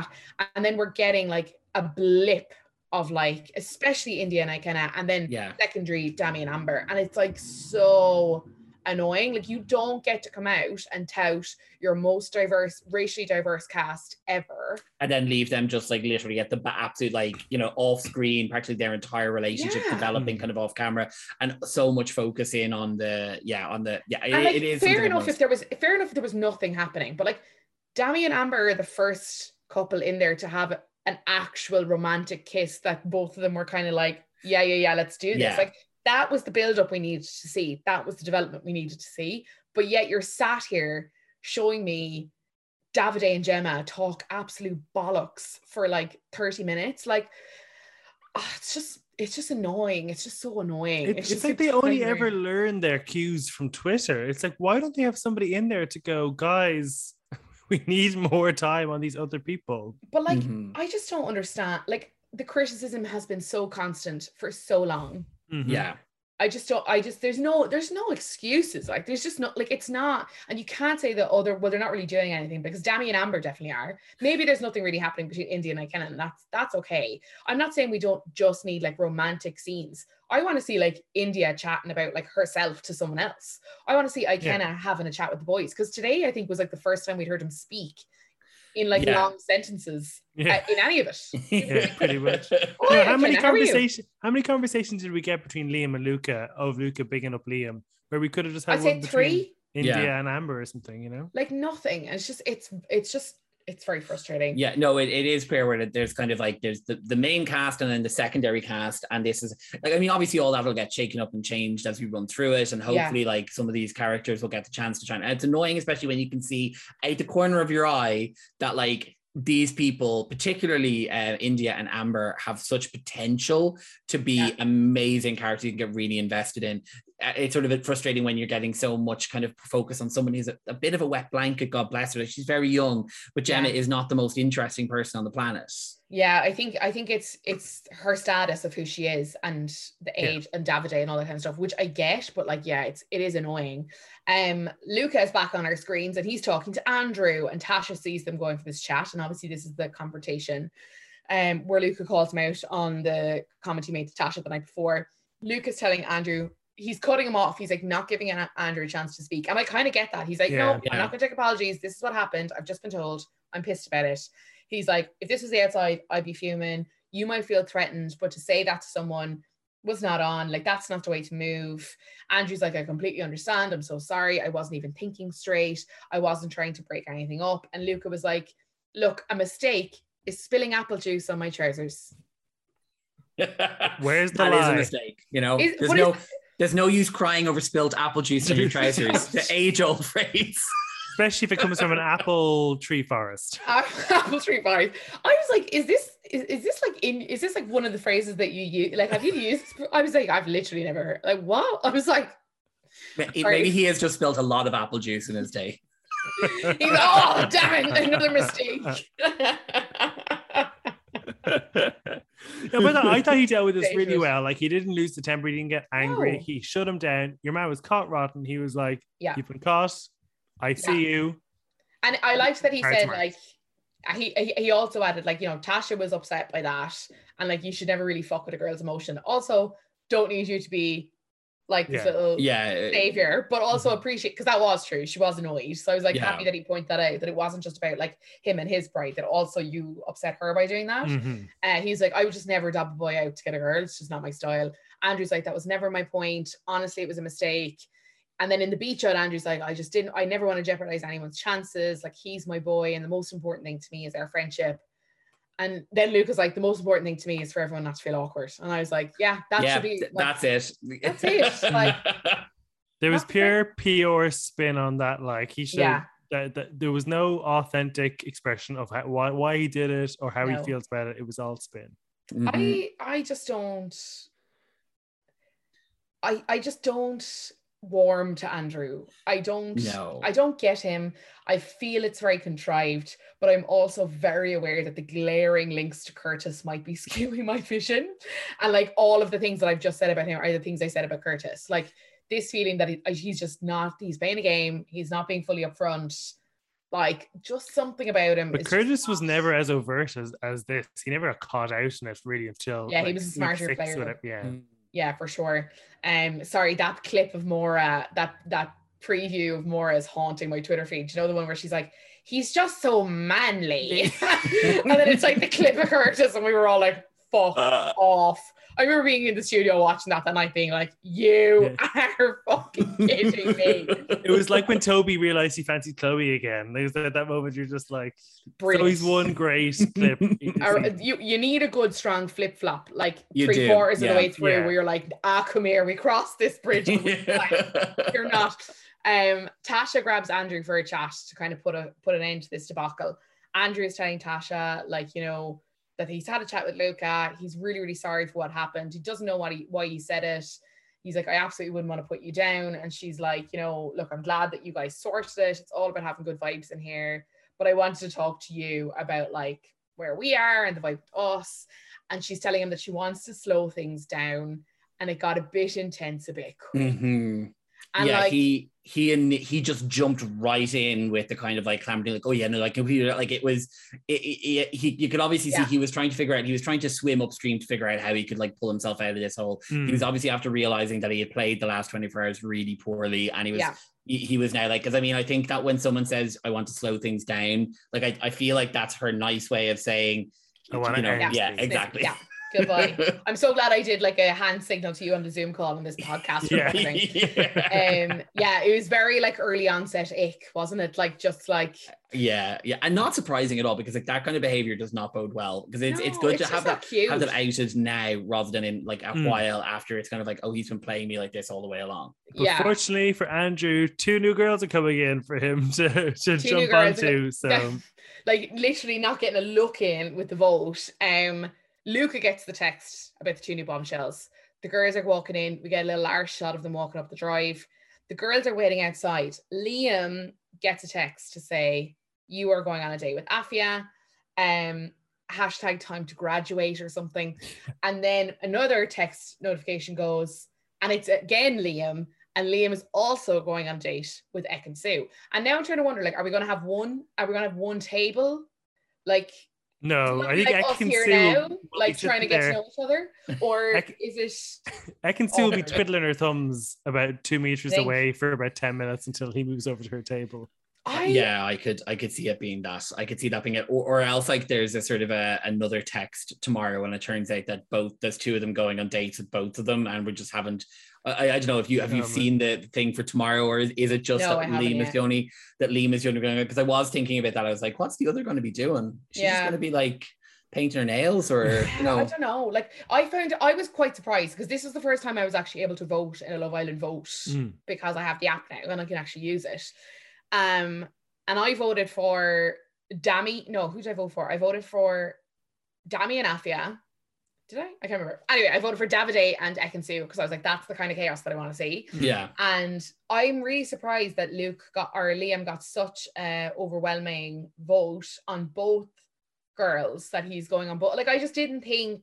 that. And then we're getting like a blip of like, especially India and Ikenna, and then secondary Dami and Amber, and it's like so annoying. Like, you don't get to come out and tout your most diverse, racially diverse cast ever, and then leave them just like literally at the absolute, like, you know, off screen, practically their entire relationship developing kind of off camera, and so much focus in on the. It, like, it is fair enough if there was nothing happening, but like Dami and Amber are the first couple in there to have an actual romantic kiss that both of them were kind of like, yeah, let's do this. Yeah. Like, that was the build-up we needed to see. That was the development we needed to see. But yet you're sat here showing me Davide and Gemma talk absolute bollocks for like 30 minutes. Like, it's just annoying. It's just so annoying. It's like they only ever learn their cues from Twitter. It's like, why don't they have somebody in there to go, guys, we need more time on these other people? But like, I just don't understand. Like, the criticism has been so constant for so long. Yeah. There's no excuses. Like, there's just not, like, it's not, and you can't say that, they're not really doing anything, because Dami and Amber definitely are. Maybe there's nothing really happening between India and Ikenna, and that's okay. I'm not saying we don't just need like romantic scenes. I want to see like India chatting about like herself to someone else. I want to see Ikenna having a chat with the boys, because today I think was like the first time we'd heard him speak in like long sentences in any of it. Yeah, pretty much. Oh, yeah, how many conversations did we get between Liam and Luca, of Luca bigging up Liam, where we could have just had, I'd say, one between 3 India and Amber or something, you know? Like, nothing. And it's just it's very frustrating. Yeah, no, it is clear where there's kind of like there's the main cast and then the secondary cast, and this is like, I mean, obviously all that will get shaken up and changed as we run through it, and hopefully like some of these characters will get the chance to shine. And it's annoying, especially when you can see out the corner of your eye that like these people, particularly India and Amber, have such potential to be amazing characters you can get really invested in. It's sort of a bit frustrating when you're getting so much kind of focus on someone who's a bit of a wet blanket, God bless her. She's very young, but Jenna is not the most interesting person on the planet. Yeah, I think it's her status of who she is and the age and Davide and all that kind of stuff, which I get, but like, yeah, it is annoying. Luca is back on our screens and he's talking to Andrew, and Tasha sees them going for this chat, and obviously this is the confrontation where Luca calls him out on the comment he made to Tasha the night before. Luca's telling Andrew, he's cutting him off, he's like not giving Andrew a chance to speak, and I kind of get that. He's like, no, I'm not gonna take apologies, this is what happened, I've just been told, I'm pissed about it. He's like, if this was the outside, I'd be fuming. You might feel threatened, but to say that to someone was not on. Like, that's not the way to move. Andrew's like, I completely understand. I'm so sorry. I wasn't even thinking straight. I wasn't trying to break anything up. And Luca was like, look, a mistake is spilling apple juice on my trousers. Where's the line? That is a mistake. You know, there's no use crying over spilled apple juice on your trousers. The age-old phrase. Especially if it comes from an apple tree forest. Apple tree forest. I was like, is this like one of the phrases that you use? Like, have you used? I was like, I've literally never heard. Like, wow. I was like, maybe he has just spilled a lot of apple juice in his day. He's like, oh, damn it, another mistake. Yeah, but I thought he dealt with this really well. Like, he didn't lose the temper. He didn't get angry. No. He shut him down. Your man was caught rotten. He was like, you've been caught. I see you. And I liked that he said, like, he also added, like, you know, Tasha was upset by that, and like, you should never really fuck with a girl's emotion. Also, don't need you to be like this little savior, but also appreciate, because that was true. She was annoyed. So I was like happy that he pointed that out, that it wasn't just about like him and his pride, that also you upset her by doing that. He's like, I would just never dab a boy out to get a girl. It's just not my style. Andrew's like, that was never my point. Honestly, it was a mistake. And then in the beach out, Andrew's like, I never want to jeopardize anyone's chances. Like, he's my boy, and the most important thing to me is our friendship. And then Luca's like, the most important thing to me is for everyone not to feel awkward. And I was like, should be. Like, that's it. That's it. Like, there was pure spin on that. Like, he should. Yeah. That there was no authentic expression of why he did it or how he feels about it. It was all spin. Mm-hmm. I just don't. I just don't. Warm to Andrew. I don't get him. I feel it's very contrived, but I'm also very aware that the glaring links to Curtis might be skewing my vision, and like all of the things that I've just said about him are the things I said about Curtis. Like this feeling that he's just not, he's playing a game, he's not being fully upfront, like just something about him. But Curtis was never as overt as this. He never caught out in it really until he was a smarter player. Yeah, for sure. Sorry, that clip of Maura, that preview of Maura is haunting my Twitter feed. Do you know the one where she's like, he's just so manly? And then it's like the clip of Curtis, and we were all like, fuck off. I remember being in the studio watching that night being like, you are fucking kidding me. It was like when Toby realised he fancied Chloe again. There was that moment you're just like, brilliant. So he's one great flip. You need a good strong flip-flop, like you three-quarters of the way through where you're like, come here, we crossed this bridge. You're not. Tasha grabs Andrew for a chat to kind of put an end to this debacle. Andrew is telling Tasha, like, you know, that he's had a chat with Luca. He's really, really sorry for what happened. He doesn't know why he said it. He's like, I absolutely wouldn't want to put you down. And she's like, you know, look, I'm glad that you guys sorted it. It's all about having good vibes in here. But I wanted to talk to you about like where we are and the vibe with us. And she's telling him that she wants to slow things down. And it got a bit intense a bit quick. Mm-hmm. And yeah, like, he just jumped right in with the kind of like clamoring, like, oh yeah, no, like computer, like it was, you could obviously see he was trying to figure out, he was trying to swim upstream to figure out how he could like pull himself out of this hole. He was obviously after realizing that he had played the last 24 hours really poorly, and he was he was now like, because I mean, I think that when someone says, I want to slow things down, like I feel like that's her nice way of saying, I want to, exactly. Goodbye. I'm so glad I did like a hand signal to you on the Zoom call on this podcast. Yeah. Yeah, it was very like early onset ick, wasn't it? Like just like yeah, and not surprising at all, because like that kind of behavior does not bode well, because it's good to have that outed now rather than in like a while after. It's kind of like, oh, he's been playing me like this all the way along. But yeah, fortunately for Andrew, 2 new girls are coming in for him to jump onto. So like literally not getting a look in with the vote. Luca gets the text about the 2 new bombshells. The girls are walking in. We get a little arse shot of them walking up the drive. The girls are waiting outside. Liam gets a text to say, you are going on a date with Afia. # time to graduate or something. And then another text notification goes, and it's again Liam. And Liam is also going on a date with Ekin-Su. And now I'm trying to wonder, like, are we going to have one table? Like, no, I think Ekin-Su now, like trying to get to know each other, or is it? Ekin-Su will be twiddling her thumbs about 2 meters away for about 10 minutes until he moves over to her table. I could see it being that. I could see that being it, or else like there's a sort of another text tomorrow, and it turns out that there's 2 of them going on dates with both of them, and we just haven't. I don't know if you seen the thing for tomorrow, or is it just that Liam is the only going? Because I was thinking about that. I was like, what's the other going to be doing? She's just going to be like painting her nails, or you know, I don't know. Like I was quite surprised, because this was the first time I was actually able to vote in a Love Island vote because I have the app now and I can actually use it. And I voted for Dami. No, who did I vote for? I voted for Dami and Afia. Did I? I can't remember. Anyway, I voted for Davide and Ekin-Su because I was like, that's the kind of chaos that I want to see. Yeah. And I'm really surprised that Liam got such an overwhelming vote on both girls that he's going on both. Like, I just didn't think.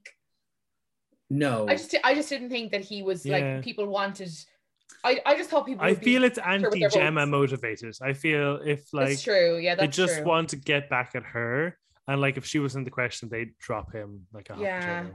No. I just didn't think that he was like people wanted. I just thought people. I feel it's anti-Gemma motivated. I feel if like that's true. Yeah, that's true. They just want to get back at her. And like if she was in the question, they'd drop him like a half.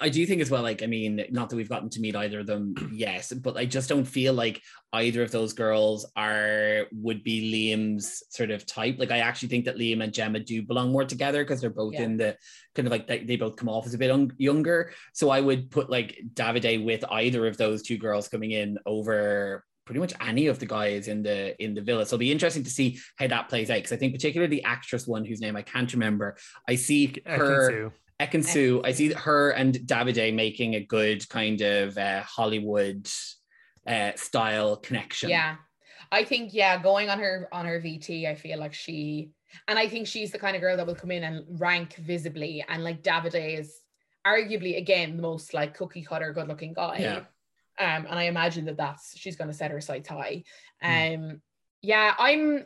I do think as well, like, I mean, not that we've gotten to meet either of them, yes, but I just don't feel like either of those girls would be Liam's sort of type. Like I actually think that Liam and Gemma do belong more together, because they're both in the kind of like they both come off as a bit younger. So I would put like Davide with either of those 2 girls coming in over pretty much any of the guys in the villa. So it'll be interesting to see how that plays out, because I think particularly the actress one whose name I can't remember, I see her Ekin-Su. I see her and Davide making a good kind of Hollywood style connection. Yeah, I think going on her VT, I feel like she's the kind of girl that will come in and rank visibly, and like Davide is arguably again the most like cookie cutter good looking guy. Yeah. And I imagine that's she's going to set her sights high. I'm surprised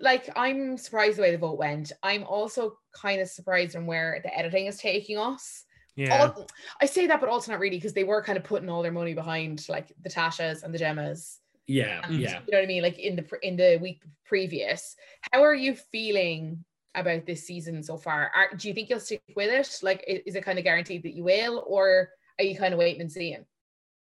the way the vote went. I'm also kind of surprised on where the editing is taking us. Yeah, I say that, but also not really, because they were kind of putting all their money behind like the Tashas and the Gemmas. Yeah, and, yeah. You know what I mean? Like in the week previous. How are you feeling about this season so far? Do you think you'll stick with it? Like, is it kind of guaranteed that you will, or are you kind of waiting and seeing?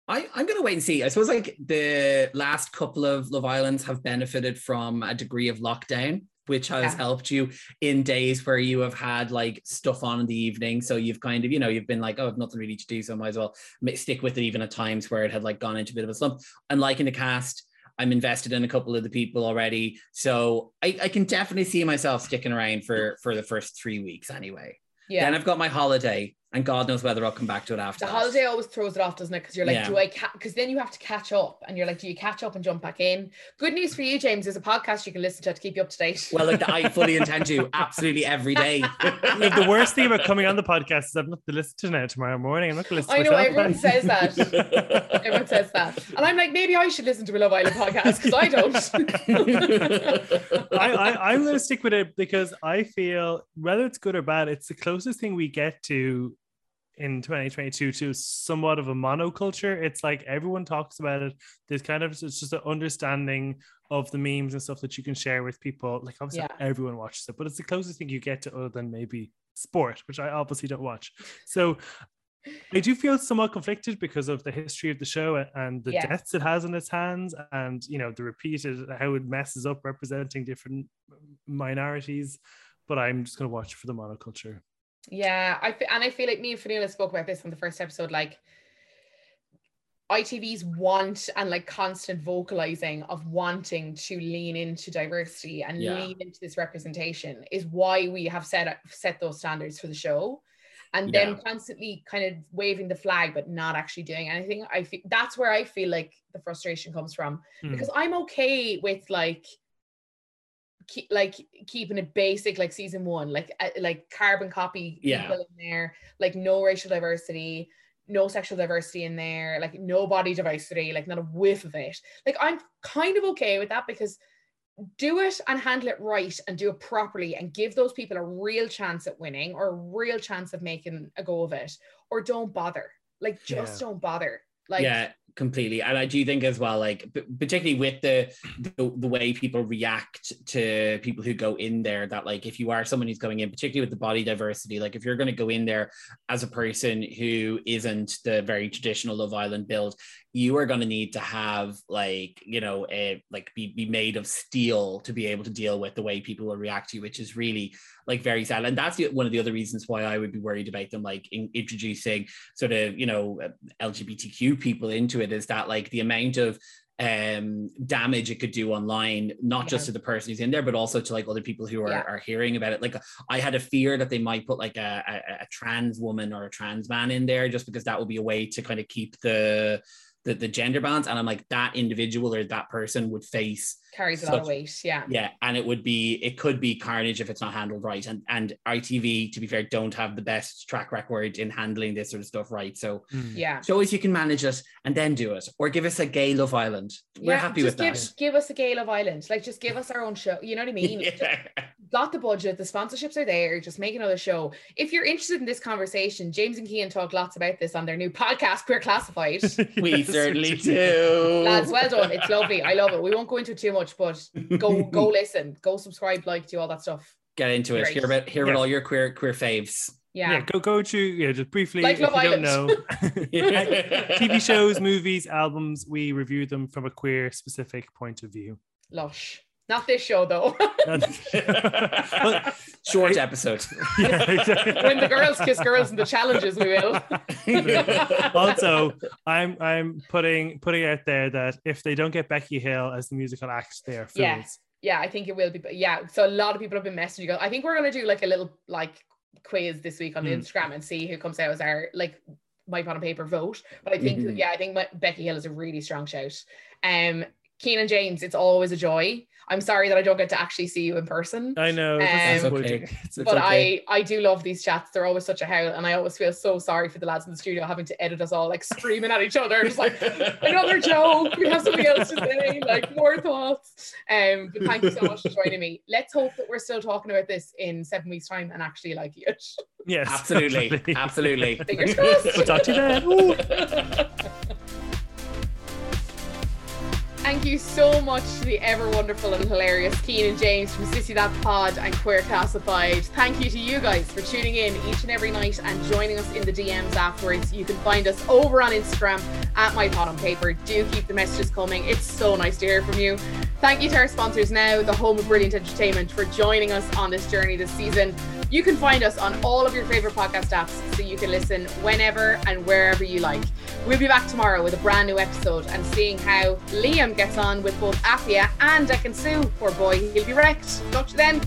I'm going to wait and see. I suppose like the last couple of Love Islands have benefited from a degree of lockdown, which has helped you in days where you have had like stuff on in the evening. So you've kind of, you know, you've been like, oh, I've nothing really to do, so I might as well stick with it, even at times where it had like gone into a bit of a slump. And like in the cast, I'm invested in a couple of the people already. So I can definitely see myself sticking around for the first 3 weeks anyway. Yeah. Then I've got my holiday, and God knows whether I'll come back to it after. The holiday always throws it off, doesn't it? Because you're like, because then you have to catch up, and you're like, do you catch up and jump back in? Good news for you, James, there's a podcast you can listen to keep you up to date. Well, like, I fully intend to absolutely every day. Like, the worst thing about coming on the podcast is I'm not to listen to now tomorrow morning. I'm not going to listen to it. I know, everyone says that. Everyone says that. And I'm like, maybe I should listen to a Love Island podcast, because I don't. I'm going to stick with it, because I feel, whether it's good or bad, it's the closest thing we get to in 2022 to somewhat of a monoculture. It's like everyone talks about it. There's kind of, it's just an understanding of the memes and stuff that you can share with people. Like obviously everyone watches it, but it's the closest thing you get to other than maybe sport, which I obviously don't watch. So I do feel somewhat conflicted because of the history of the show and the deaths it has on its hands, and you know, the repeated, how it messes up representing different minorities, but I'm just going to watch it for the monoculture. Yeah, I feel like me and Fionnuala spoke about this on the first episode, like ITV's want and like constant vocalizing of wanting to lean into diversity and lean into this representation is why we have set those standards for the show, and then constantly kind of waving the flag but not actually doing anything. I feel that's where I feel like the frustration comes from, because I'm okay with like keeping it basic, like season one, like carbon copy people in there, like no racial diversity, no sexual diversity in there, like no body diversity, like not a whiff of it. Like I'm kind of okay with that, because do it and handle it right and do it properly and give those people a real chance at winning or a real chance of making a go of it, or don't bother. Like just don't bother. Like completely. And I do think as well, like particularly with the way people react to people who go in there, that like if you are someone who's going in, particularly with the body diversity, like if you're going to go in there as a person who isn't the very traditional Love Island build, you are going to need to have like, you know, be made of steel to be able to deal with the way people will react to you, which is really like very sad. And that's one of the other reasons why I would be worried about them like introducing sort of, you know, LGBTQ people into it, is that like the amount of damage it could do online, not just to the person who's in there, but also to like other people who are hearing about it. Like I had a fear that they might put like a trans woman or a trans man in there, just because that would be a way to kind of keep the gender balance. And I'm like, that individual or that person would carries a lot of weight, and it could be carnage if it's not handled right, and ITV, to be fair, don't have the best track record in handling this sort of stuff right, so show us you can manage it and then do it, or give us a gay Love Island. We're happy with that. Give us a gay Love Island, like just give us our own show, you know what I mean? Got the budget, the sponsorships are there, just make another show. If you're interested in this conversation, James and Kian talk lots about this on their new podcast, Queer Classified. We certainly do. Lads, well done. It's lovely. I love it. We won't go into it too much, but go listen, go subscribe, like, do all that stuff. Get into Great. It. Hear about all your queer faves. Yeah, go to just briefly, like Love Island. Don't know. TV shows, movies, albums, we review them from a queer specific point of view. Lush. Not this show, though. Short episode. When the girls kiss girls in the challenges, we will. Also, I'm putting out there that if they don't get Becky Hill as the musical act, they are fools. Yeah, I think it will be. Yeah, so a lot of people have been messaging us. I think we're going to do like a little like quiz this week on the Instagram and see who comes out as our like My Pod and Paper vote. But I think Becky Hill is a really strong shout. Keen and James, it's always a joy. I'm sorry that I don't get to actually see you in person. I know, that's okay. But okay. I do love these chats. They're always such a howl, and I always feel so sorry for the lads in the studio having to edit us all like screaming at each other, just like another joke. We have something else to say, like more thoughts. But thank you so much for joining me. Let's hope that we're still talking about this in 7 weeks' time and actually like it. Yes, absolutely. Fingers crossed. We'll talk to you then. Thank you so much to the ever wonderful and hilarious Kian and James from Sissy That Pod and Queer Classified. Thank you to you guys for tuning in each and every night and joining us in the DMs afterwards. You can find us over on Instagram at My Pod on Paper. Do keep the messages coming. It's so nice to hear from you. Thank you to our sponsors now, the home of brilliant entertainment, for joining us on this journey this season. You can find us on all of your favourite podcast apps, so you can listen whenever and wherever you like. We'll be back tomorrow with a brand new episode and seeing how Liam gets on with both Afia and Ekin-Su. Poor boy, he'll be wrecked. Talk to you then.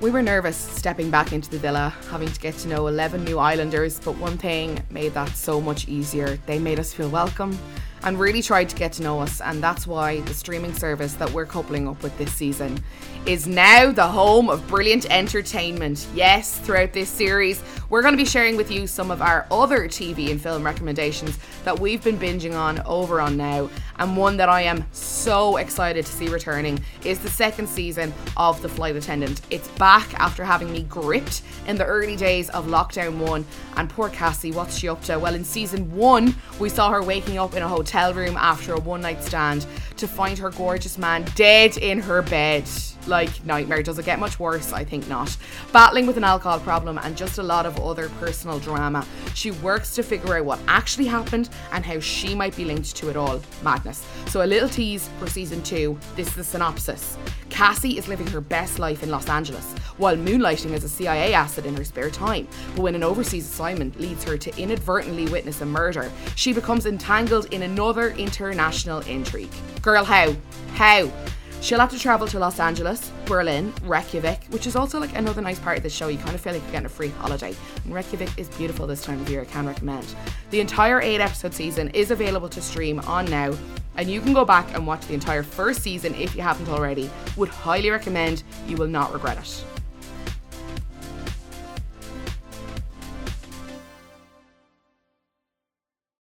We were nervous stepping back into the villa, having to get to know 11 new islanders, but one thing made that so much easier. They made us feel welcome and really tried to get to know us, and that's why the streaming service that we're coupling up with this season is now the home of brilliant entertainment. Yes, throughout this series, we're going to be sharing with you some of our other TV and film recommendations that we've been binging on over on Now, and one that I am so excited to see returning is the second season of The Flight Attendant. It's back after having me gripped in the early days of Lockdown 1, and poor Cassie, what's she up to? Well, in season 1, we saw her waking up in a hotel room after a one-night stand to find her gorgeous man dead in her bed. like nightmare. Does it get much worse? I think not. Battling with an alcohol problem and just a lot of other personal drama. She works to figure out what actually happened and how she might be linked to it all. Madness. So a little tease for season 2. This is the synopsis. Cassie is living her best life in Los Angeles while moonlighting as a CIA asset in her spare time. But when an overseas assignment leads her to inadvertently witness a murder, she becomes entangled in another international intrigue. Girl, how? How? She'll have to travel to Los Angeles, Berlin, Reykjavik, which is also like another nice part of the show. You kind of feel like you're getting a free holiday. And Reykjavik is beautiful this time of year. I can recommend. The entire 8-episode season is available to stream on now, and you can go back and watch the entire first season if you haven't already. Would highly recommend. You will not regret it.